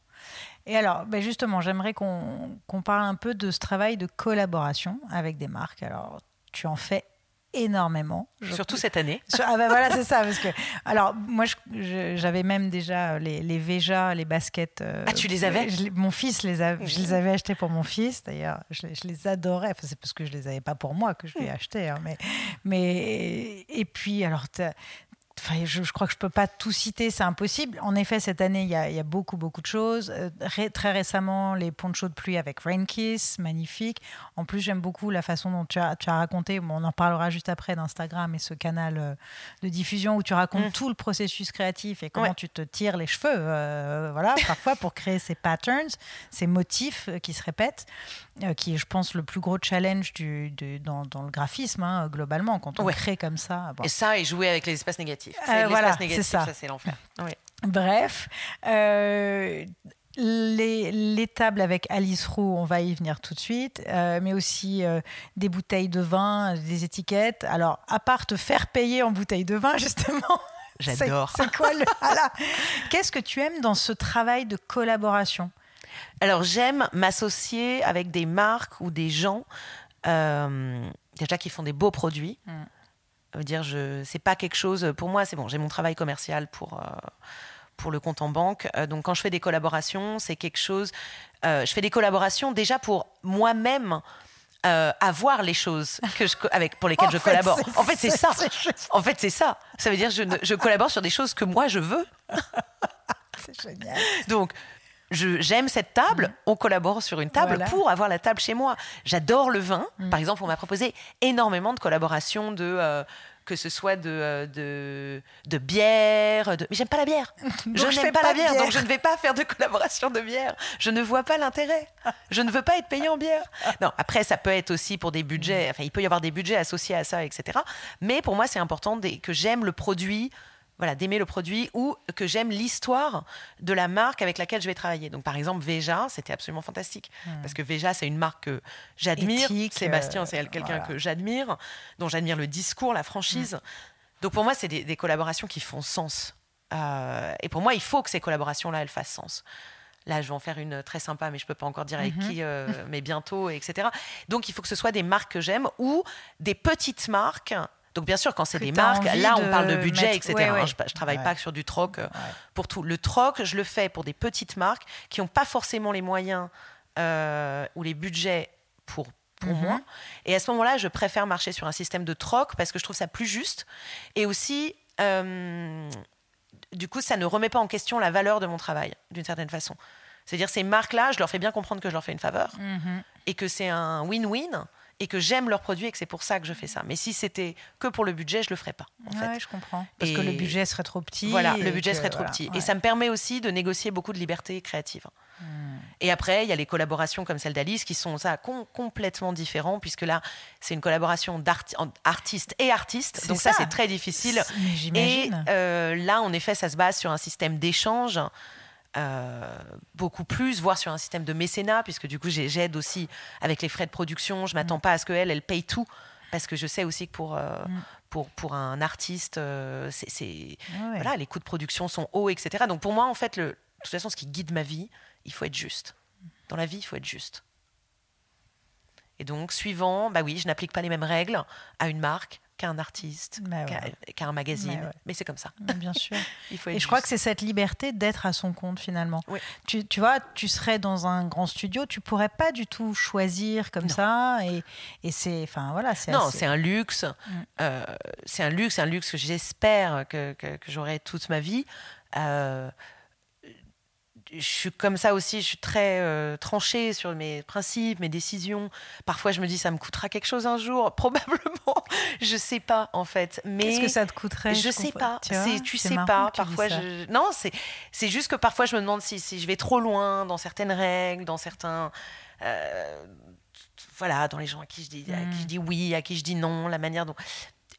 Et alors, ben justement, j'aimerais qu'on parle un peu de ce travail de collaboration avec des marques. Alors, tu en fais énormément. Surtout cette année. Ah ben voilà, c'est ça. Parce que, alors, moi, j'avais même déjà les Veja, les baskets. Tu les avais ? Mon fils je les avais achetés pour mon fils. D'ailleurs, je les adorais. Enfin, c'est parce que je les avais pas pour moi que je les ai achetés. Hein, mais et puis, alors... Enfin, je crois que je ne peux pas tout citer, c'est impossible. En effet, cette année, il y a beaucoup, beaucoup de choses. Très récemment, les ponchos de pluie avec Rain Kiss, magnifique. En plus, j'aime beaucoup la façon dont tu as raconté, on en parlera juste après d'Instagram et ce canal de diffusion où tu racontes tout le processus créatif et comment tu te tires les cheveux, parfois, pour créer ces patterns, ces motifs qui se répètent, qui est, je pense, le plus gros challenge dans le graphisme, hein, globalement, quand on crée comme ça. Bon. Et jouer avec les espaces négatifs. L'espace négatif, ça c'est l'enfer. Oui. Bref, les tables avec Alice Roux, on va y venir tout de suite, mais aussi des bouteilles de vin, des étiquettes. Alors, à part te faire payer en bouteille de vin, justement, j'adore. C'est quoi Qu'est-ce que tu aimes dans ce travail de collaboration ? Alors, j'aime m'associer avec des marques ou des gens déjà qui font des beaux produits. Mm. Dire c'est pas quelque chose pour moi, c'est bon, j'ai mon travail commercial pour le compte en banque, donc quand je fais des collaborations, c'est quelque chose je fais des collaborations déjà pour moi-même avoir les choses pour lesquelles je collabore. En fait, c'est ça. Ça veut dire je collabore sur des choses que moi je veux. C'est génial. Donc j'aime cette table, on collabore sur une table pour avoir la table chez moi. J'adore le vin. Par exemple, on m'a proposé énormément de collaborations, que ce soit de bière. Mais j'aime pas la bière. Je n'aime pas la bière, donc je ne vais pas faire de collaboration de bière. Je ne vois pas l'intérêt. Je ne veux pas être payée en bière. Non, après, ça peut être aussi pour des budgets. Enfin, il peut y avoir des budgets associés à ça, etc. Mais pour moi, c'est important que j'aime le produit. Voilà, d'aimer le produit ou que j'aime l'histoire de la marque avec laquelle je vais travailler. Donc, par exemple, Veja, c'était absolument fantastique. Parce que Veja, c'est une marque que j'admire. Éthique, Sébastien, c'est quelqu'un que j'admire, dont j'admire le discours, la franchise. Donc, pour moi, c'est des collaborations qui font sens. Et pour moi, il faut que ces collaborations-là, elles fassent sens. Là, je vais en faire une très sympa, mais je ne peux pas encore dire avec qui, mais bientôt, etc. Donc, il faut que ce soit des marques que j'aime ou des petites marques. Donc, bien sûr, quand c'est des marques, là, on parle de budget, etc. Ouais. Je ne travaille pas sur du troc pour tout. Le troc, je le fais pour des petites marques qui n'ont pas forcément les moyens ou les budgets pour moi. Et à ce moment-là, je préfère marcher sur un système de troc parce que je trouve ça plus juste. Et aussi, du coup, ça ne remet pas en question la valeur de mon travail, d'une certaine façon. C'est-à-dire, ces marques-là, je leur fais bien comprendre que je leur fais une faveur et que c'est un win-win. et que j'aime leurs produits et que c'est pour ça que je fais ça. Mais si c'était que pour le budget, je le ferais pas. En fait, je comprends. Parce que le budget serait trop petit. Voilà, le budget serait trop petit. Ouais. Et ça me permet aussi de négocier beaucoup de liberté créative. Et après, il y a les collaborations comme celle d'Alice qui sont complètement différentes, puisque là, c'est une collaboration d'artiste et artiste. Donc ça, c'est très difficile. J'imagine. Et là, en effet, ça se base sur un système d'échange, beaucoup plus, voire sur un système de mécénat, puisque du coup, j'aide aussi avec les frais de production. Je ne m'attends pas à ce qu'elle paye tout, parce que je sais aussi que pour un artiste, voilà, les coûts de production sont hauts, etc. Donc pour moi, en fait, de toute façon, ce qui guide ma vie, il faut être juste. Dans la vie, il faut être juste. Et donc, suivant, je n'applique pas les mêmes règles à une marque qu'à un artiste, qu'à un magazine. Mais c'est comme ça. Mais bien sûr. Il faut être juste. Je crois que c'est cette liberté d'être à son compte, finalement. Oui. Tu vois, tu serais dans un grand studio, tu ne pourrais pas du tout choisir comme ça. Et c'est, c'est c'est un luxe. C'est un luxe que j'espère que j'aurai toute ma vie. Je suis comme ça aussi, je suis très tranchée sur mes principes, mes décisions. Parfois, je me dis, ça me coûtera quelque chose un jour, probablement. Je sais pas, en fait. Mais qu'est-ce que ça te coûterait ? Je sais pas. Tu sais pas. Parfois, c'est juste que parfois, je me demande si je vais trop loin dans certaines règles, dans certains. Dans les gens à qui je dis, oui, à qui je dis non, la manière dont.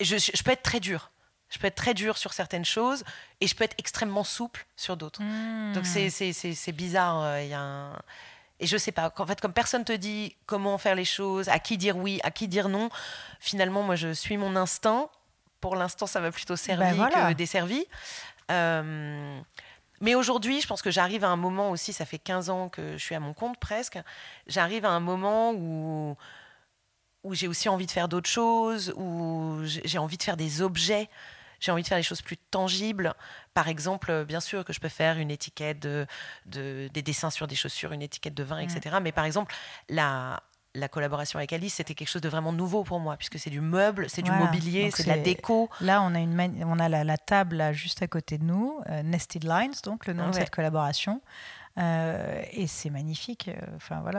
Je peux être très dure. Je peux être très dure sur certaines choses et je peux être extrêmement souple sur d'autres. Donc c'est bizarre. Et je sais pas. En fait, comme personne te dit comment faire les choses, à qui dire oui, à qui dire non, finalement, moi, je suis mon instinct. Pour l'instant, ça m'a plutôt servi que desservi. Mais aujourd'hui, je pense que j'arrive à un moment aussi, ça fait 15 ans que je suis à mon compte presque, j'arrive à un moment où j'ai aussi envie de faire d'autres choses, où j'ai envie de faire des objets. J'ai envie de faire des choses plus tangibles. Par exemple, bien sûr que je peux faire une étiquette des dessins sur des chaussures, une étiquette de vin, etc. Mais par exemple, la collaboration avec Alice, c'était quelque chose de vraiment nouveau pour moi, puisque c'est du meuble, c'est du mobilier, donc c'est de la déco. Là, on a, la table là, juste à côté de nous, Nested Lines, donc le nom de cette collaboration. Et c'est magnifique. Moi,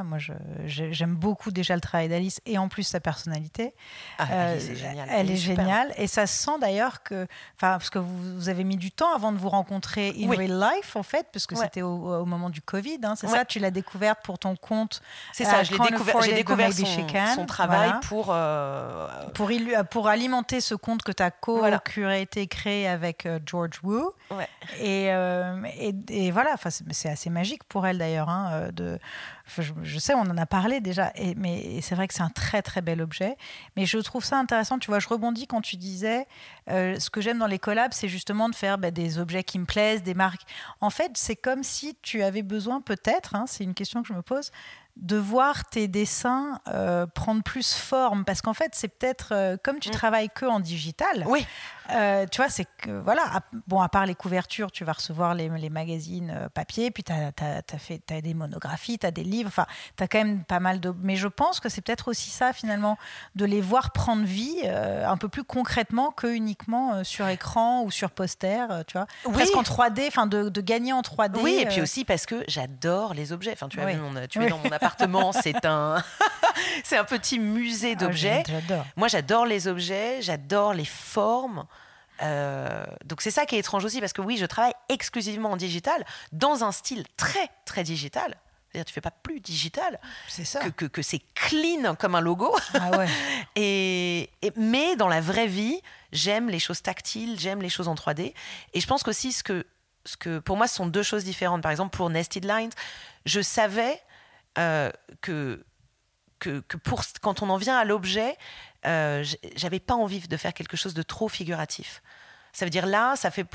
j'aime beaucoup déjà le travail d'Alice et en plus sa personnalité. Elle est géniale. Elle est géniale. Et ça sent d'ailleurs que, parce que vous avez mis du temps avant de vous rencontrer in real life, en fait, parce que c'était au moment du Covid. Ça, tu l'as découverte pour ton compte. C'est ça, je l'ai découvert. J'ai découvert son travail pour alimenter ce compte que tu as co-créé avec George Wu. Ouais. Et voilà, c'est assez magique pour elle d'ailleurs. Je sais, on en a parlé déjà, mais c'est vrai que c'est un très très bel objet. Mais je trouve ça intéressant. Tu vois, je rebondis quand tu disais ce que j'aime dans les collabs, c'est justement de faire des objets qui me plaisent, des marques. En fait, c'est comme si tu avais besoin peut-être, c'est une question que je me pose, de voir tes dessins prendre plus forme, parce qu'en fait c'est peut-être comme tu travailles que en digital, tu vois, c'est que à part les couvertures, tu vas recevoir les magazines papier, puis t'as des monographies, t'as des livres, t'as quand même pas mal de, mais je pense que c'est peut-être aussi ça finalement, de les voir prendre vie un peu plus concrètement que uniquement sur écran ou sur poster, tu vois, presque en 3D, de gagner en 3D. Oui, et puis aussi parce que j'adore les objets, tu as vu, tu es dans mon appartement, c'est un petit musée d'objets. Moi, j'adore les objets, j'adore les formes. Donc c'est ça qui est étrange aussi, parce que oui, je travaille exclusivement en digital, dans un style très très digital. C'est-à-dire, tu fais pas plus digital, c'est ça. Que c'est clean comme un logo. Mais dans la vraie vie, j'aime les choses tactiles, j'aime les choses en 3D. Et je pense qu'aussi ce que pour moi, ce sont deux choses différentes. Par exemple, pour Nested Lines, je savais que quand on en vient à l'objet, j'avais pas envie de faire quelque chose de trop figuratif. Ça veut dire là, ça fait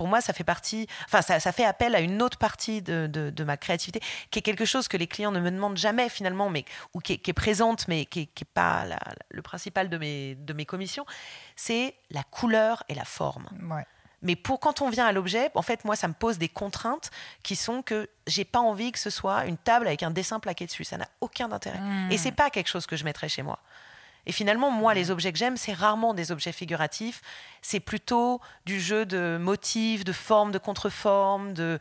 appel à une autre partie de ma créativité, qui est quelque chose que les clients ne me demandent jamais finalement, mais ou qui est présente, mais qui est pas le principal de mes commissions. C'est la couleur et la forme. Ouais. Mais quand on vient à l'objet, en fait, moi, ça me pose des contraintes qui sont que j'ai pas envie que ce soit une table avec un dessin plaqué dessus. Ça n'a aucun intérêt. Et c'est pas quelque chose que je mettrais chez moi. Et finalement, moi, les objets que j'aime, c'est rarement des objets figuratifs. C'est plutôt du jeu de motifs, de formes, de contreformes, de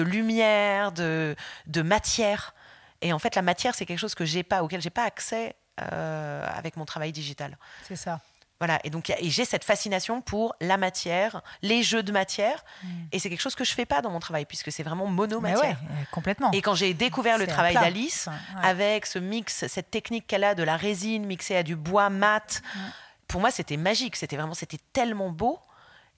lumière, de matière. Et en fait, la matière, c'est quelque chose auquel j'ai pas accès avec mon travail digital. C'est ça. Voilà, et donc et j'ai cette fascination pour la matière, les jeux de matière, et c'est quelque chose que je ne fais pas dans mon travail, puisque c'est vraiment mono-matière. Ouais, complètement. Et quand j'ai découvert le travail d'Alice, avec ce mix, cette technique qu'elle a de la résine mixée à du bois mat, pour moi c'était magique, c'était tellement beau.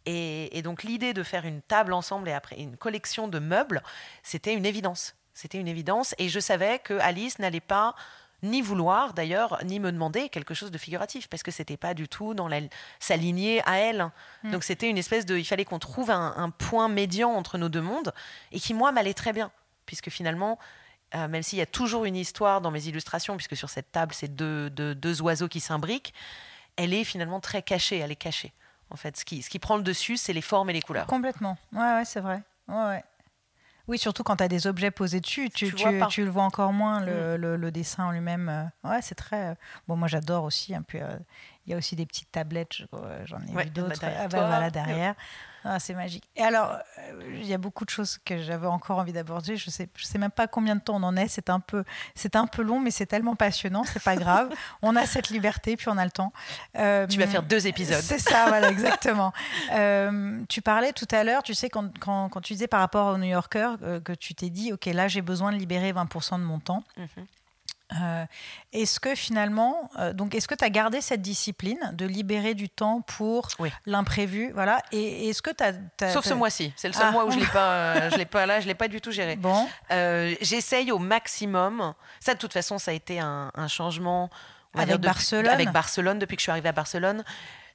Et donc l'idée de faire une table ensemble et après une collection de meubles, c'était une évidence. C'était une évidence, et je savais que Alice n'allait pas ni vouloir d'ailleurs, ni me demander quelque chose de figuratif, parce que c'était pas du tout dans sa lignée à elle. Donc c'était une espèce de, il fallait qu'on trouve un point médian entre nos deux mondes, et qui moi m'allait très bien, puisque finalement, même s'il y a toujours une histoire dans mes illustrations, puisque sur cette table c'est deux oiseaux qui s'imbriquent, elle est finalement très cachée, elle est cachée. En fait, ce qui prend le dessus, c'est les formes et les couleurs. Complètement, ouais, c'est vrai, ouais. Oui, surtout quand tu as des objets posés dessus, tu le vois encore moins, le dessin en lui-même. Ouais, c'est très... Bon, moi, j'adore aussi. Hein, puis, il y a aussi des petites tablettes, j'en ai vu d'autres. Derrière. Ah, c'est magique. Et alors, il y a beaucoup de choses que j'avais encore envie d'aborder. Je sais même pas combien de temps on en est. C'est un peu long, mais c'est tellement passionnant. C'est pas grave. On a cette liberté, puis on a le temps. Tu vas faire 2 épisodes. C'est ça, voilà, exactement. Tu parlais tout à l'heure, tu sais, quand tu disais par rapport au New Yorker, que tu t'es dit, OK, là, j'ai besoin de libérer 20% de mon temps. Est-ce que finalement, est-ce que tu as gardé cette discipline de libérer du temps pour l'imprévu, voilà, et est-ce que t'as sauf ce mois-ci, c'est le seul mois où je l'ai pas du tout géré. Bon, j'essaye au maximum. Ça, de toute façon, ça a été un changement avec Barcelone. Depuis que je suis arrivée à Barcelone,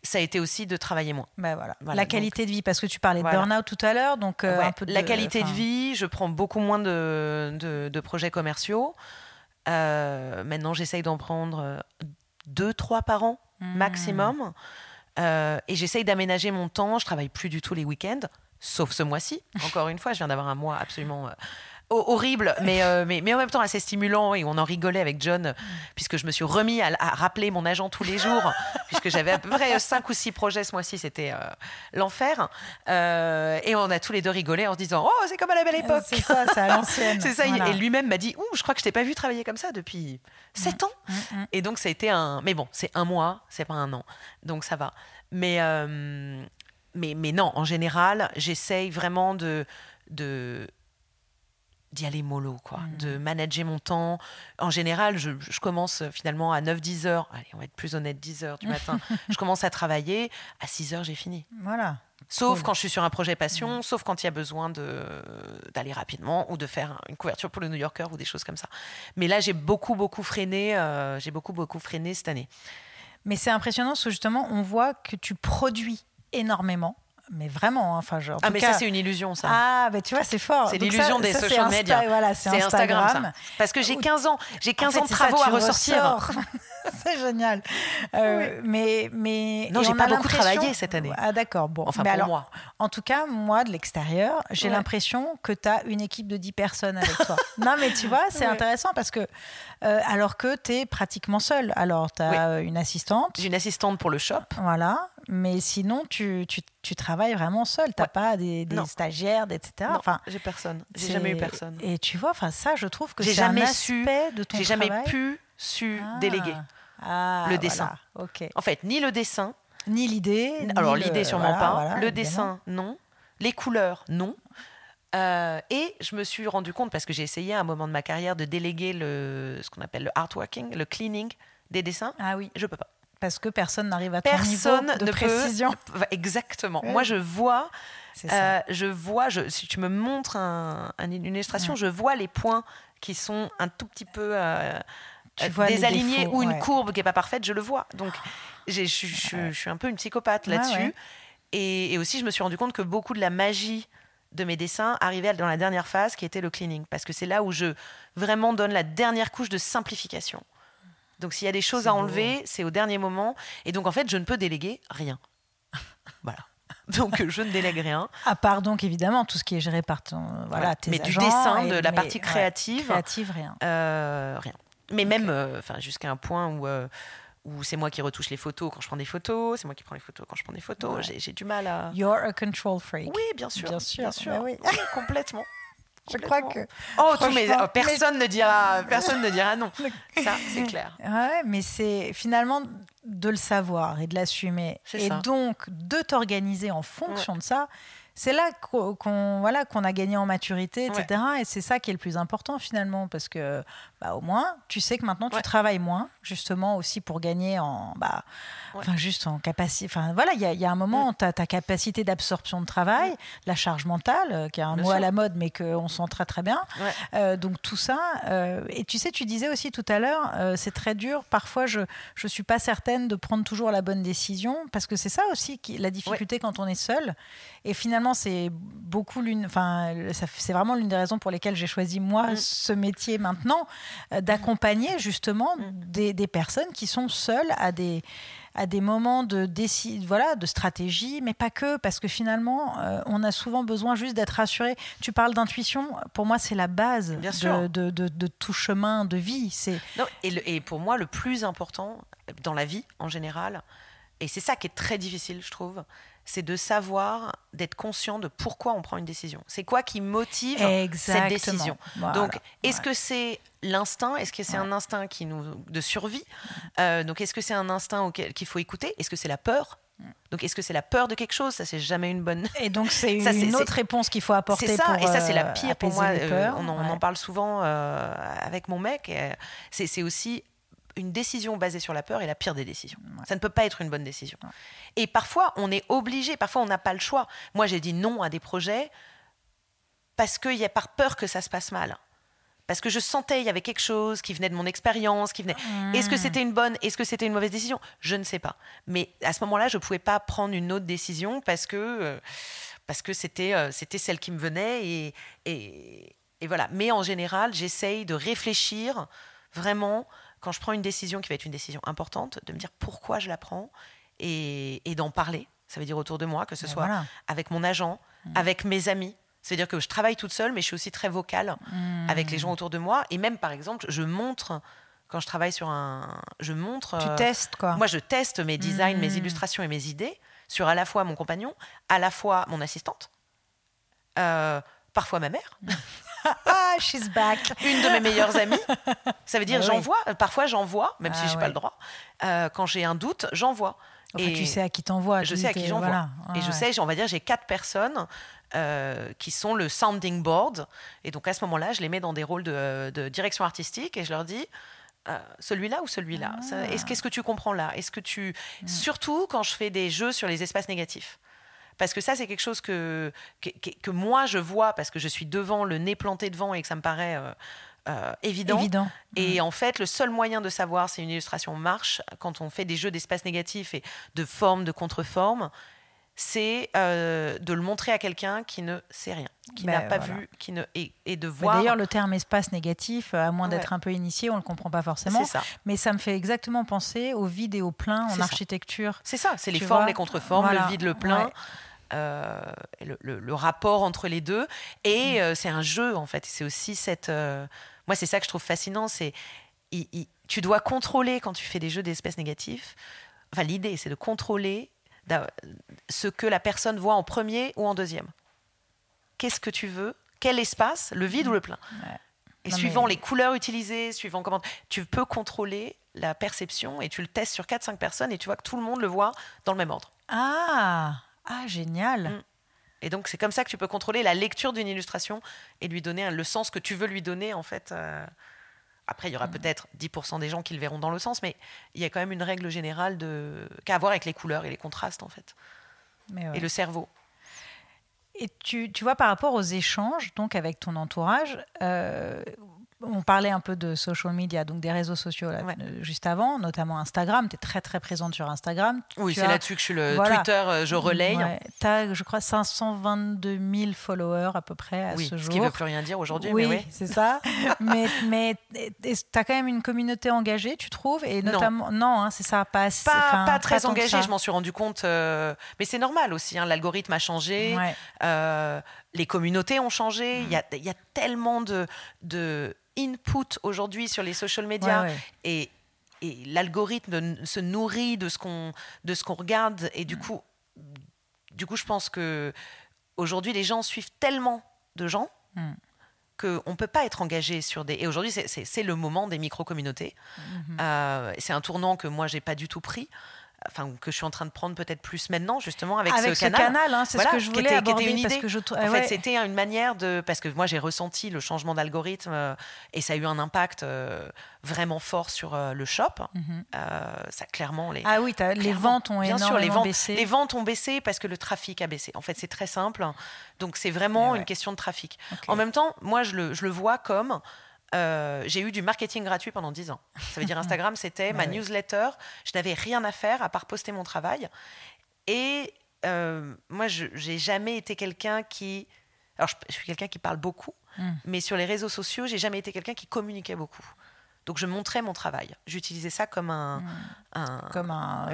ça a été aussi de travailler moins. Ben voilà. La qualité de vie, parce que tu parlais de burn-out tout à l'heure, donc un peu de la qualité de vie. Je prends beaucoup moins de projets commerciaux. Maintenant, j'essaye d'en prendre 2-3 par an maximum, et j'essaye d'aménager mon temps. Je travaille plus du tout les week-ends, sauf ce mois-ci. Encore une fois, je viens d'avoir un mois absolument horrible, mais en même temps assez stimulant, et on en rigolait avec John, puisque je me suis remis à rappeler mon agent tous les jours, puisque j'avais à peu près 5 ou 6 projets ce mois-ci, c'était l'enfer, et on a tous les deux rigolé en se disant, oh, c'est comme à la belle époque, c'est ça, c'est à l'ancienne. C'est ça, voilà. Et lui-même m'a dit, ouh, je crois que je t'ai pas vu travailler comme ça depuis 7 ans, et donc ça a été mais bon, c'est un mois, c'est pas un an, donc ça va, mais non, en général, j'essaye vraiment d'y aller mollo, quoi, de manager mon temps. En général, je commence finalement à 9-10 heures. Allez, on va être plus honnête, 10 heures du matin. Je commence à travailler. À 6 heures, j'ai fini. Voilà. Sauf quand je suis sur un projet passion, sauf quand il y a besoin d'aller rapidement ou de faire une couverture pour le New Yorker ou des choses comme ça. Mais là, j'ai beaucoup freiné. J'ai beaucoup freiné cette année. Mais c'est impressionnant parce que justement, on voit que tu produis énormément. Mais vraiment, enfin, genre. Ah, mais ça, c'est une illusion, ça. Ah, ben tu vois, c'est fort. C'est donc l'illusion des social media. Voilà, c'est Instagram. Ça. Parce que j'ai 15 ans. J'ai 15 ans de travaux à ressortir. C'est génial. Mais non, j'ai pas beaucoup travaillé cette année. Ah, d'accord. Bon. Enfin, mais pour alors, moi. En tout cas, moi, de l'extérieur, j'ai l'impression que tu as une équipe de 10 personnes avec toi. Non, mais tu vois, c'est intéressant parce que. Alors que tu es pratiquement seule. Alors, tu as une assistante. J'ai une assistante pour le shop. Voilà. Mais sinon, tu travailles vraiment seule. Tu n'as pas des stagiaires, etc. Non, enfin, j'ai personne. J'ai jamais eu personne. Et tu vois, enfin, ça, je trouve que c'est un aspect de ton travail. J'ai jamais su déléguer le dessin. Voilà. Okay. En fait, ni le dessin. Ni l'idée. Alors, l'idée, sûrement pas. Voilà, le dessin, non. Les couleurs, non. Et je me suis rendu compte, parce que j'ai essayé à un moment de ma carrière de déléguer ce qu'on appelle le artworking, le cleaning des dessins. Ah oui. Je ne peux pas. Parce que personne n'arrive à ton niveau de précision. Exactement. Ouais. Moi, je vois, si tu me montres une illustration, je vois les points qui sont un tout petit peu désalignés, défauts, ou une courbe qui n'est pas parfaite, je le vois. Donc, je suis un peu une psychopathe là-dessus. Ouais. Et aussi, je me suis rendu compte que beaucoup de la magie de mes dessins arrivait dans la dernière phase, qui était le cleaning. Parce que c'est là où je vraiment donne la dernière couche de simplification. Donc, s'il y a des choses à enlever, c'est au dernier moment. Et donc, en fait, je ne peux déléguer rien. Voilà. Donc, je ne délègue rien. À part, donc, évidemment, tout ce qui est géré par tes agents. Mais du dessin, de la partie créative. Créative, rien. Rien. Mais même, jusqu'à un point où c'est moi qui retouche les photos quand je prends des photos, c'est moi qui prends les photos quand je prends des photos. Ouais. J'ai du mal à... You're a control freak. Oui, bien sûr. Bien sûr. Complètement. Je crois que... Oh, tous mes... oh, personne ne dira non. Ça, c'est clair. Ouais, mais c'est finalement de le savoir et de l'assumer. C'est et ça. Donc, de t'organiser en fonction de ça, c'est là qu'on a gagné en maturité, etc. Ouais. Et c'est ça qui est le plus important, finalement, parce que au moins, tu sais que maintenant, tu travailles moins, justement, aussi pour gagner en... juste en capacité... Enfin, voilà, il y a un moment, ta capacité d'absorption de travail, la charge mentale, qui est un mot à la mode, mais qu'on sent très, très bien. Ouais. Donc, tout ça... et tu sais, tu disais aussi tout à l'heure, c'est très dur. Parfois, je ne suis pas certaine de prendre toujours la bonne décision, parce que c'est ça aussi la difficulté quand on est seul. Et finalement, c'est beaucoup c'est vraiment l'une des raisons pour lesquelles j'ai choisi moi ce métier maintenant, d'accompagner justement des personnes qui sont seules à des moments de stratégie, mais pas que, parce que finalement, on a souvent besoin juste d'être rassuré. Tu parles d'intuition, pour moi, c'est la base de tout chemin de vie. Et pour moi, le plus important dans la vie en général, et c'est ça qui est très difficile, je trouve, c'est de savoir, d'être conscient de pourquoi on prend une décision. C'est quoi qui motive cette décision. Voilà. Donc, est-ce que c'est l'instinct ? Est-ce que c'est un instinct de survie ? Donc, est-ce que c'est un instinct auquel qu'il faut écouter ? Est-ce que c'est la peur ? Donc, est-ce que c'est la peur de quelque chose ? Ça, c'est jamais une bonne... Et donc, c'est autre réponse qu'il faut apporter. C'est ça, pour, et ça, c'est la pire pour moi. On en parle souvent avec mon mec. C'est aussi... Une décision basée sur la peur est la pire des décisions. Ouais. Ça ne peut pas être une bonne décision. Ouais. Et parfois, on est obligé, parfois on n'a pas le choix. Moi, j'ai dit non à des projets parce qu'il y a par peur que ça se passe mal. Parce que je sentais, il y avait quelque chose qui venait de mon expérience, qui venait... Est-ce que c'était une bonne, est-ce que c'était une mauvaise décision ? Je ne sais pas. Mais à ce moment-là, je ne pouvais pas prendre une autre décision parce que c'était celle qui me venait. Et voilà. Mais en général, j'essaye de réfléchir vraiment... Quand je prends une décision qui va être une décision importante, de me dire pourquoi je la prends et d'en parler. Ça veut dire autour de moi, que ce soit avec mon agent, avec mes amis. Ça veut dire que je travaille toute seule, mais je suis aussi très vocale avec les gens autour de moi. Et même, par exemple, je montre... Quand je travaille sur un... Je montre... Tu testes, quoi. Moi, je teste mes designs, mes illustrations et mes idées sur à la fois mon compagnon, à la fois mon assistante, parfois ma mère... Ah, she's back. Une de mes meilleures amies. Ça veut dire j'envoie, même si j'ai pas le droit. Quand j'ai un doute, j'envoie. Enfin, et tu sais à qui t'envoies. Je sais à qui j'envoie. Voilà. Et je sais, on va dire, j'ai 4 personnes qui sont le sounding board. Et donc à ce moment-là, je les mets dans des rôles de direction artistique et je leur dis celui-là ou celui-là. Ça, qu'est-ce que tu comprends là ? Est-ce que tu surtout quand je fais des jeux sur les espaces négatifs. Parce que ça, c'est quelque chose que moi, je vois, parce que je suis devant, le nez planté devant, et que ça me paraît évident. Et en fait, le seul moyen de savoir si une illustration marche, quand on fait des jeux d'espace négatif et de forme, de contre-forme, c'est de le montrer à quelqu'un qui ne sait rien, qui n'a pas vu, et de voir... D'ailleurs, le terme espace négatif, à moins d'être un peu initié, on ne le comprend pas forcément. C'est ça. Mais ça me fait exactement penser au vide et au plein en architecture. C'est ça, c'est les formes, les contre-formes, le vide, le plein... Ouais. Le rapport entre les deux et c'est un jeu en fait, c'est aussi cette moi c'est ça que je trouve fascinant, c'est tu dois contrôler quand tu fais des jeux d'espèces négatives, enfin l'idée c'est de contrôler ce que la personne voit en premier ou en deuxième, qu'est-ce que tu veux, quel espace, le vide ou le plein et suivant les couleurs utilisées, suivant comment tu peux contrôler la perception et tu le testes sur 4-5 personnes et tu vois que tout le monde le voit dans le même ordre. Ah, génial. Et donc, c'est comme ça que tu peux contrôler la lecture d'une illustration et lui donner le sens que tu veux lui donner, en fait. Après, il y aura peut-être 10% des gens qui le verront dans le sens, mais il y a quand même une règle générale qu'à voir avec les couleurs et les contrastes, en fait. Et le cerveau. Et tu vois, par rapport aux échanges, donc avec ton entourage... On parlait un peu de social media, donc des réseaux sociaux, là, juste avant, notamment Instagram. Tu es très, très présente sur Instagram. Oui, c'est là-dessus que je suis le Twitter, je relaye. Ouais. Tu as, je crois, 522 000 followers à peu près à ce jour. Oui, ce qui ne veut plus rien dire aujourd'hui. Oui, mais c'est ça. mais tu as quand même une communauté engagée, tu trouves et notamment, non, c'est ça, pas assez. Pas très engagée, je m'en suis rendu compte. Mais c'est normal aussi, l'algorithme a changé. Ouais. Les communautés ont changé. Il y a tellement de input aujourd'hui sur les social media et l'algorithme se nourrit de ce qu'on regarde et du coup je pense que aujourd'hui les gens suivent tellement de gens qu'on ne peut pas être engagé sur des... Et aujourd'hui, c'est le moment des micro-communautés. Mm-hmm. C'est un tournant que moi, je n'ai pas du tout pris. Enfin, que je suis en train de prendre peut-être plus maintenant, justement, avec ce canal. Hein, c'est voilà, ce que je voulais aborder. Une idée. Parce que en fait, c'était une manière de... Parce que moi, j'ai ressenti le changement d'algorithme et ça a eu un impact vraiment fort sur le shop. Mm-hmm. Ça, clairement... les ventes ont énormément baissé. Les ventes ont baissé parce que le trafic a baissé. En fait, c'est très simple. Donc, c'est vraiment une question de trafic. Okay. En même temps, moi, je le vois comme... j'ai eu du marketing gratuit pendant 10 ans. Ça veut dire Instagram, c'était ma newsletter. Je n'avais rien à faire à part poster mon travail. Et moi, je n'ai jamais été quelqu'un qui... Alors, je suis quelqu'un qui parle beaucoup, mais sur les réseaux sociaux, je n'ai jamais été quelqu'un qui communiquait beaucoup. Donc, je montrais mon travail. J'utilisais ça comme une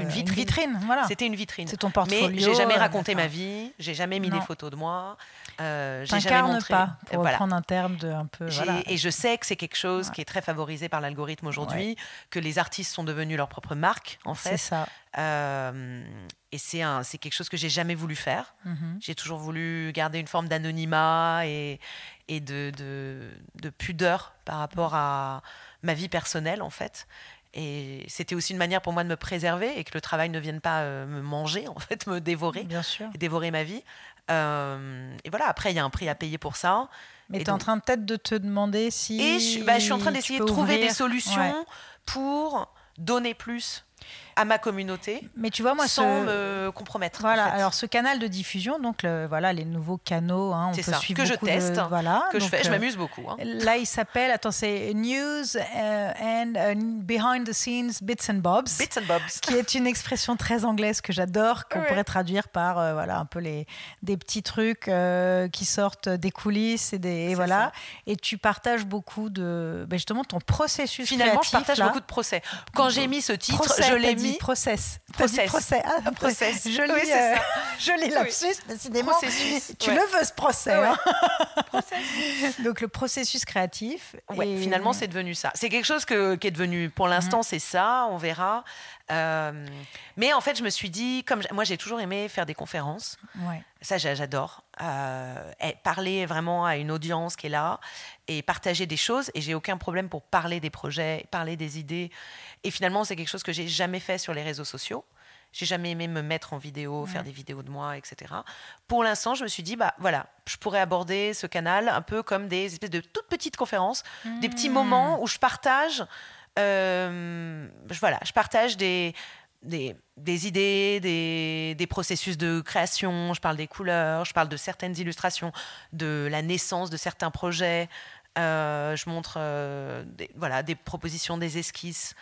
vitrine. Voilà. C'était une vitrine. C'est ton portfolio. Mais je n'ai jamais raconté ma vie. Je n'ai jamais mis des photos de moi. Je n'ai jamais montré. Pas, pour reprendre un terme de un peu... Voilà. Et je sais que c'est quelque chose qui est très favorisé par l'algorithme aujourd'hui, que les artistes sont devenus leur propre marque, en fait. C'est ça. Et c'est quelque chose que j'ai jamais voulu faire. Mm-hmm. J'ai toujours voulu garder une forme d'anonymat et de pudeur par rapport à ma vie personnelle, en fait. Et c'était aussi une manière pour moi de me préserver et que le travail ne vienne pas me manger, en fait, me dévorer. Bien sûr. Dévorer ma vie. Et voilà, après, il y a un prix à payer pour ça. Mais tu es en train peut-être de te demander si... Et je suis en train d'essayer de trouver des solutions pour donner plus à ma communauté, mais tu vois, moi, sans me compromettre. Voilà. En fait. Alors, ce canal de diffusion, donc les nouveaux canaux, on peut suivre beaucoup. C'est ça, que je teste, que je fais, je m'amuse beaucoup. Là, il s'appelle, c'est News and Behind the Scenes Bits and Bobs. Bits and Bobs. Qui est une expression très anglaise que j'adore, qu'on pourrait traduire par, un peu des petits trucs qui sortent des coulisses et voilà. Ça. Et tu partages beaucoup de, justement, ton processus créatif. Finalement, je partage beaucoup de procès. Quand j'ai mis ce titre, je l'ai mis. Process. Ah, process. Joli lapsus, décidément. Tu le veux, ce procès. Donc, le processus créatif. Et... Finalement, c'est devenu ça. C'est quelque chose qui est devenu, pour l'instant, c'est ça, on verra. Mais en fait, je me suis dit, moi, j'ai toujours aimé faire des conférences. Ouais. Ça, j'adore. Parler vraiment à une audience qui est là et partager des choses. Et j'ai aucun problème pour parler des projets, parler des idées. Et finalement, c'est quelque chose que j'ai jamais fait sur les réseaux sociaux. J'ai jamais aimé me mettre en vidéo, faire des vidéos de moi, etc. Pour l'instant, je me suis dit, je pourrais aborder ce canal un peu comme des espèces de toutes petites conférences, des petits moments où je partage. Je partage des idées, des processus de création, je parle des couleurs, je parle de certaines illustrations, de la naissance de certains projets, je montre des propositions, des esquisses.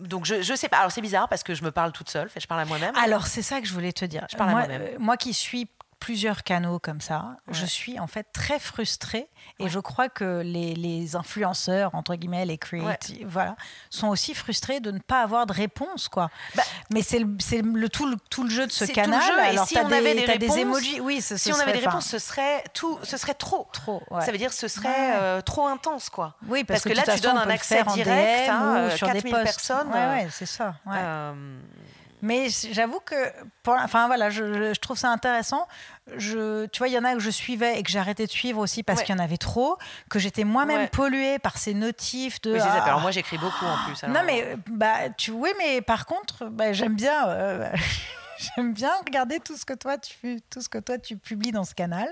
Donc, je sais pas. Alors, c'est bizarre parce que je me parle toute seule, je parle à moi-même. Alors, c'est ça que je voulais te dire. Je parle à moi-même. Moi qui suis plusieurs canaux comme ça, je suis en fait très frustrée et je crois que les influenceurs, entre guillemets, les creators, sont aussi frustrés de ne pas avoir de réponse, quoi. Mais c'est tout le jeu de ce canal. Alors, si on avait des réponses, des emojis, si on avait des réponses, ce serait trop. Ça veut dire ce serait trop intense, quoi. Oui, parce que là, tu donnes un accès direct à 4000 personnes. Oui, c'est ça. Mais j'avoue que, je trouve ça intéressant. Tu vois, il y en a que je suivais et que j'arrêtais de suivre aussi parce qu'il y en avait trop, que j'étais moi-même polluée par ces notifs de. Alors moi, j'écris beaucoup en plus. Alors... Non mais par contre, j'aime bien. J'aime bien regarder tout ce que toi tu publies dans ce canal.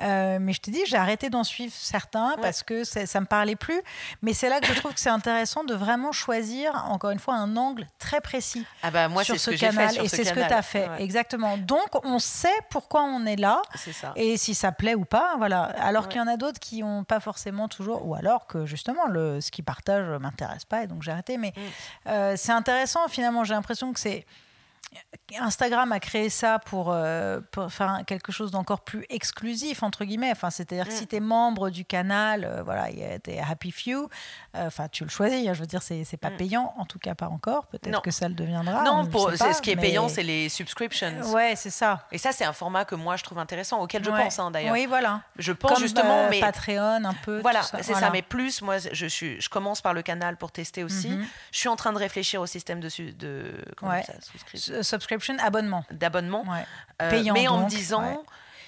Mais je te dis, j'ai arrêté d'en suivre certains parce que ça me parlait plus. Mais c'est là que je trouve que c'est intéressant de vraiment choisir, encore une fois, un angle très précis sur ce canal. Et c'est ce que tu as fait. Ouais. Exactement. Donc, on sait pourquoi on est là et si ça plaît ou pas. Voilà. Alors qu'il y en a d'autres qui n'ont pas forcément toujours... Ou alors que, justement, ce qu'ils partagent ne m'intéresse pas et donc j'ai arrêté. Mais c'est intéressant, finalement. J'ai l'impression que c'est... Instagram a créé ça pour faire quelque chose d'encore plus exclusif, entre guillemets. Enfin, c'est-à-dire que si tu es membre du canal, tu es happy few, tu le choisis. Je veux dire, c'est pas payant, en tout cas pas encore. Peut-être que ça le deviendra. Non, ce qui est payant, c'est les subscriptions. Ouais, c'est ça. Et ça, c'est un format que moi, je trouve intéressant, auquel je pense d'ailleurs. Oui, voilà. Je pense comme, justement. Mais Patreon, un peu. Voilà, c'est ça. Mais plus, moi, je commence par le canal pour tester aussi. Mm-hmm. Je suis en train de réfléchir au système de comment ça, subscription. Subscription, abonnement. D'abonnement. Payant, mais en me disant,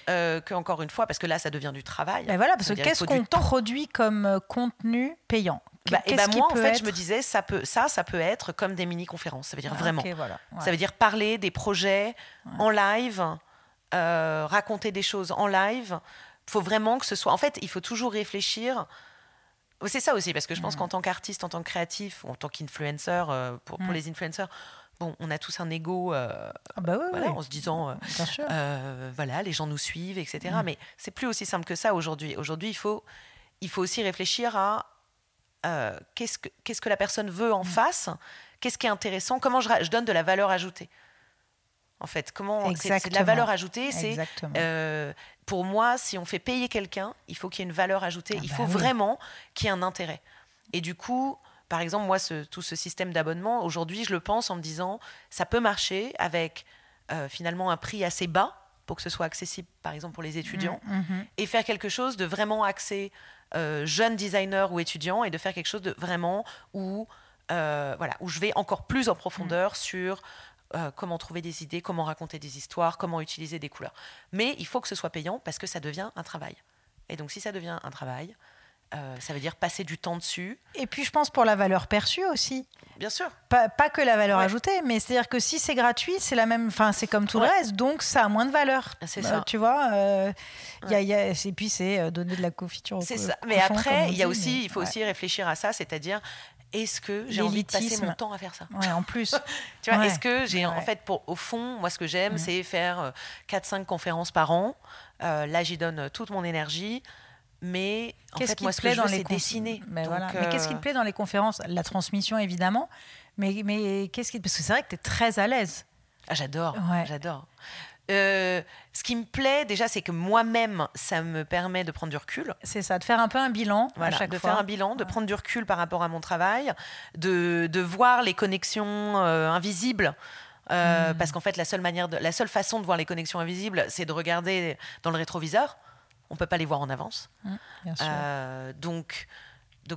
que, encore une fois, parce que là, ça devient du travail. Mais voilà, parce que qu'est-ce qu'on produit comme contenu payant? Moi, en fait, je me disais, ça peut être comme des mini-conférences. Ça veut dire vraiment. Okay, voilà, ouais. Ça veut dire parler des projets en live, raconter des choses en live. Il faut vraiment que ce soit... En fait, il faut toujours réfléchir... C'est ça aussi, parce que je pense qu'en tant qu'artiste, en tant que créatif, ou en tant qu'influenceur, pour les influenceurs... Bon, on a tous un ego en se disant voilà, les gens nous suivent, etc. Mais c'est plus aussi simple que ça aujourd'hui. Aujourd'hui, il faut aussi réfléchir à qu'est-ce que la personne veut en face, qu'est-ce qui est intéressant, comment je donne de la valeur ajoutée. En fait, comment c'est de la valeur ajoutée, c'est pour moi, si on fait payer quelqu'un, il faut qu'il y ait une valeur ajoutée, il faut vraiment qu'il y ait un intérêt. Et du coup, par exemple, moi, tout ce système d'abonnement, aujourd'hui, je le pense en me disant, ça peut marcher avec finalement un prix assez bas pour que ce soit accessible, par exemple, pour les étudiants, et faire quelque chose de vraiment axé jeunes designers ou étudiants, et de faire quelque chose de vraiment où je vais encore plus en profondeur sur comment trouver des idées, comment raconter des histoires, comment utiliser des couleurs. Mais il faut que ce soit payant parce que ça devient un travail. Et donc, si ça devient un travail... ça veut dire passer du temps dessus. Et puis, je pense pour la valeur perçue aussi. Bien sûr. Pas que la valeur ajoutée, mais c'est-à-dire que si c'est gratuit, c'est la même. Enfin, c'est comme tout le reste, donc ça a moins de valeur. C'est ça. Tu vois. Et puis, c'est donner de la confiture. C'est ça. Mais après, il faut aussi réfléchir à ça, c'est-à-dire est-ce que j'ai envie de passer mon temps à faire ça. Ouais, en plus. Tu vois, est-ce que j'ai en fait, au fond, moi, ce que j'aime, c'est faire 4-5 conférences par an. Là, j'y donne toute mon énergie. Mais en fait, moi, ce que je veux, c'est dessiner. Mais qu'est-ce qui te plaît dans les conférences ? La transmission, évidemment. Mais parce que c'est vrai que tu es très à l'aise. Ah, j'adore. Ce qui me plaît, déjà, c'est que moi-même, ça me permet de prendre du recul. C'est ça, de faire un peu un bilan à chaque fois. De faire un bilan, de prendre du recul par rapport à mon travail, de voir les connexions invisibles. Parce qu'en fait, la seule façon de voir les connexions invisibles, c'est de regarder dans le rétroviseur. On ne peut pas les voir en avance. Bien sûr. Donc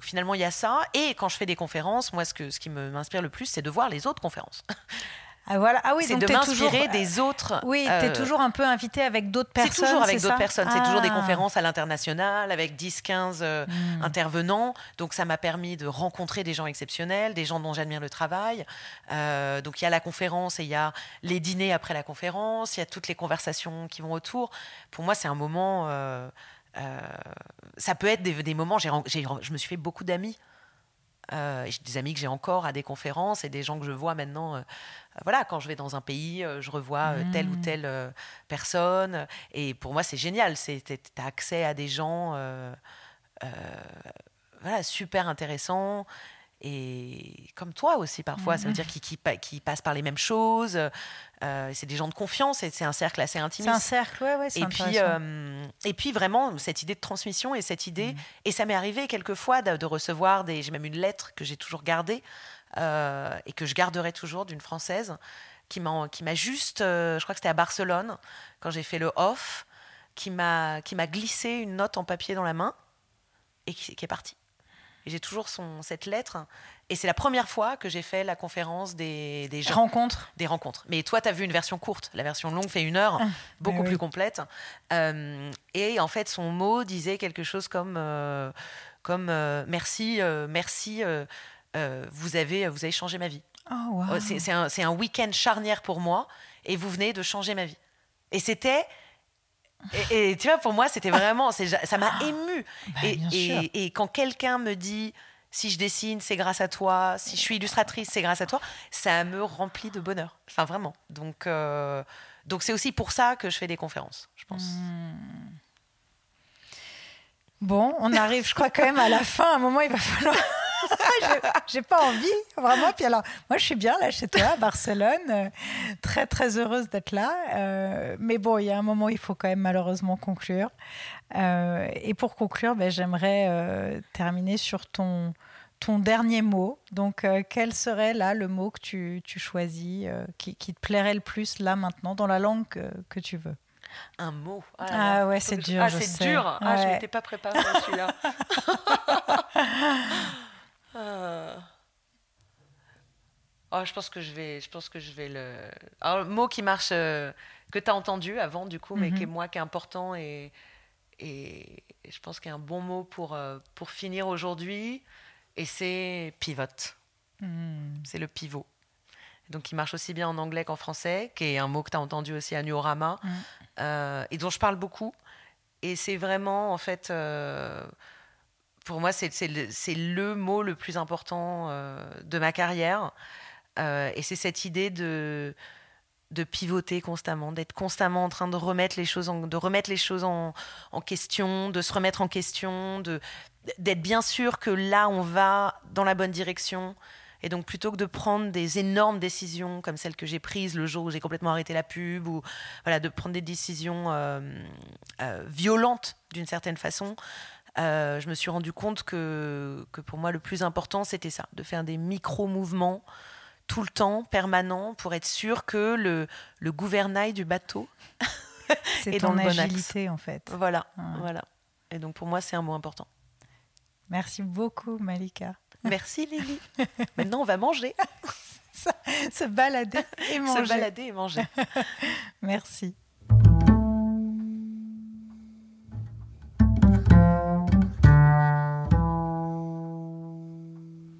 finalement, il y a ça. Et quand je fais des conférences, moi, ce qui m'inspire le plus, c'est de voir les autres conférences. Ah, voilà. Ah oui, c'est donc de m'inspirer des autres. Oui, tu es toujours un peu invité avec d'autres personnes. C'est toujours avec d'autres personnes. C'est toujours des conférences à l'international, avec 10-15 intervenants. Donc ça m'a permis de rencontrer des gens exceptionnels, des gens dont j'admire le travail. Donc il y a la conférence et il y a les dîners après la conférence. Il y a toutes les conversations qui vont autour. Pour moi, c'est un moment... ça peut être des moments... Je me suis fait beaucoup d'amis. J'ai des amis que j'ai encore à des conférences et des gens que je vois maintenant quand je vais dans un pays, je revois telle ou telle personne, et pour moi c'est génial, t'as accès à des gens super intéressants, et comme toi aussi parfois, ça veut dire qui passent par les mêmes choses, c'est des gens de confiance, et c'est un cercle assez intimiste. C'est un cercle, c'est intéressant. Et puis vraiment cette idée de transmission et cette idée, et ça m'est arrivé quelquefois de recevoir j'ai même une lettre que j'ai toujours gardée et que je garderai toujours, d'une Française qui m'a juste, je crois que c'était à Barcelone, quand j'ai fait le off, qui m'a glissé une note en papier dans la main et qui est partie. Et j'ai toujours cette lettre. Et c'est la première fois que j'ai fait la conférence des gens. Des rencontres. Mais toi, tu as vu une version courte. La version longue fait 1 heure, beaucoup plus complète. Et en fait, son mot disait quelque chose comme merci, vous avez changé ma vie. Oh, wow. C'est un week-end charnière pour moi. Et vous venez de changer ma vie. Et c'était... Et tu vois, pour moi, c'était vraiment... ça m'a émue. Et quand quelqu'un me dit, si je dessine, c'est grâce à toi, si je suis illustratrice, c'est grâce à toi, ça me remplit de bonheur. Enfin, vraiment. Donc c'est aussi pour ça que je fais des conférences, je pense. Bon, on arrive, je crois, quand même à la fin. À un moment, il va falloir... j'ai pas envie, vraiment. Puis alors, moi, je suis bien là chez toi, à Barcelone, très très heureuse d'être là. Mais bon, il y a un moment, il faut quand même malheureusement conclure. Et pour conclure, j'aimerais terminer sur ton dernier mot. Donc, quel serait là le mot que tu choisis, qui te plairait le plus là maintenant, dans la langue que tu veux? Un mot. C'est dur. C'est dur. Ouais. Je n'étais pas préparée à celui-là. Oh, je pense que je vais le... Alors, un mot qui marche, que tu as entendu avant, du coup, mais qui est, moi, qui est important, et je pense qu'il y a un bon mot pour finir aujourd'hui, et c'est pivote. C'est le pivot. Donc, qui marche aussi bien en anglais qu'en français, qui est un mot que tu as entendu aussi à Nuorama, et dont je parle beaucoup. Et c'est vraiment, en fait... pour moi, c'est le mot le plus important de ma carrière. Et c'est cette idée de pivoter constamment, d'être constamment en train de remettre les choses en question, de se remettre en question, d'être bien sûr que là, on va dans la bonne direction. Et donc, plutôt que de prendre des énormes décisions comme celles que j'ai prises le jour où j'ai complètement arrêté la pub, ou voilà, de prendre des décisions violentes d'une certaine façon... je me suis rendu compte que pour moi le plus important c'était ça, de faire des micro-mouvements tout le temps, permanents, pour être sûr que le gouvernail du bateau est dans le bon axe. C'est ton agilité en fait. Voilà, voilà. Et donc pour moi c'est un mot important. Merci beaucoup Malika. Merci Lily. Maintenant on va manger. Se balader et manger. Se balader et manger. Merci.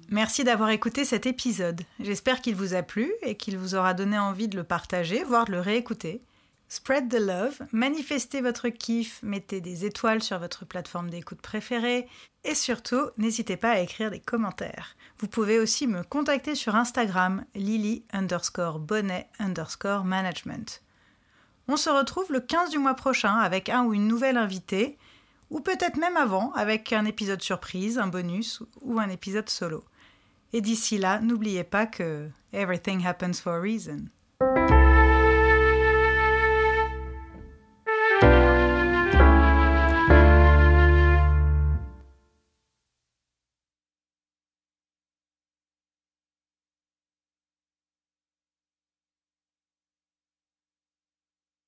Merci d'avoir écouté cet épisode. J'espère qu'il vous a plu et qu'il vous aura donné envie de le partager, voire de le réécouter. Spread the love, manifestez votre kiff, mettez des étoiles sur votre plateforme d'écoute préférée et surtout, n'hésitez pas à écrire des commentaires. Vous pouvez aussi me contacter sur Instagram, lily_bonnet_management. On se retrouve le 15 du mois prochain avec un ou une nouvelle invitée, ou peut-être même avant avec un épisode surprise, un bonus ou un épisode solo. Et d'ici là, n'oubliez pas que everything happens for a reason.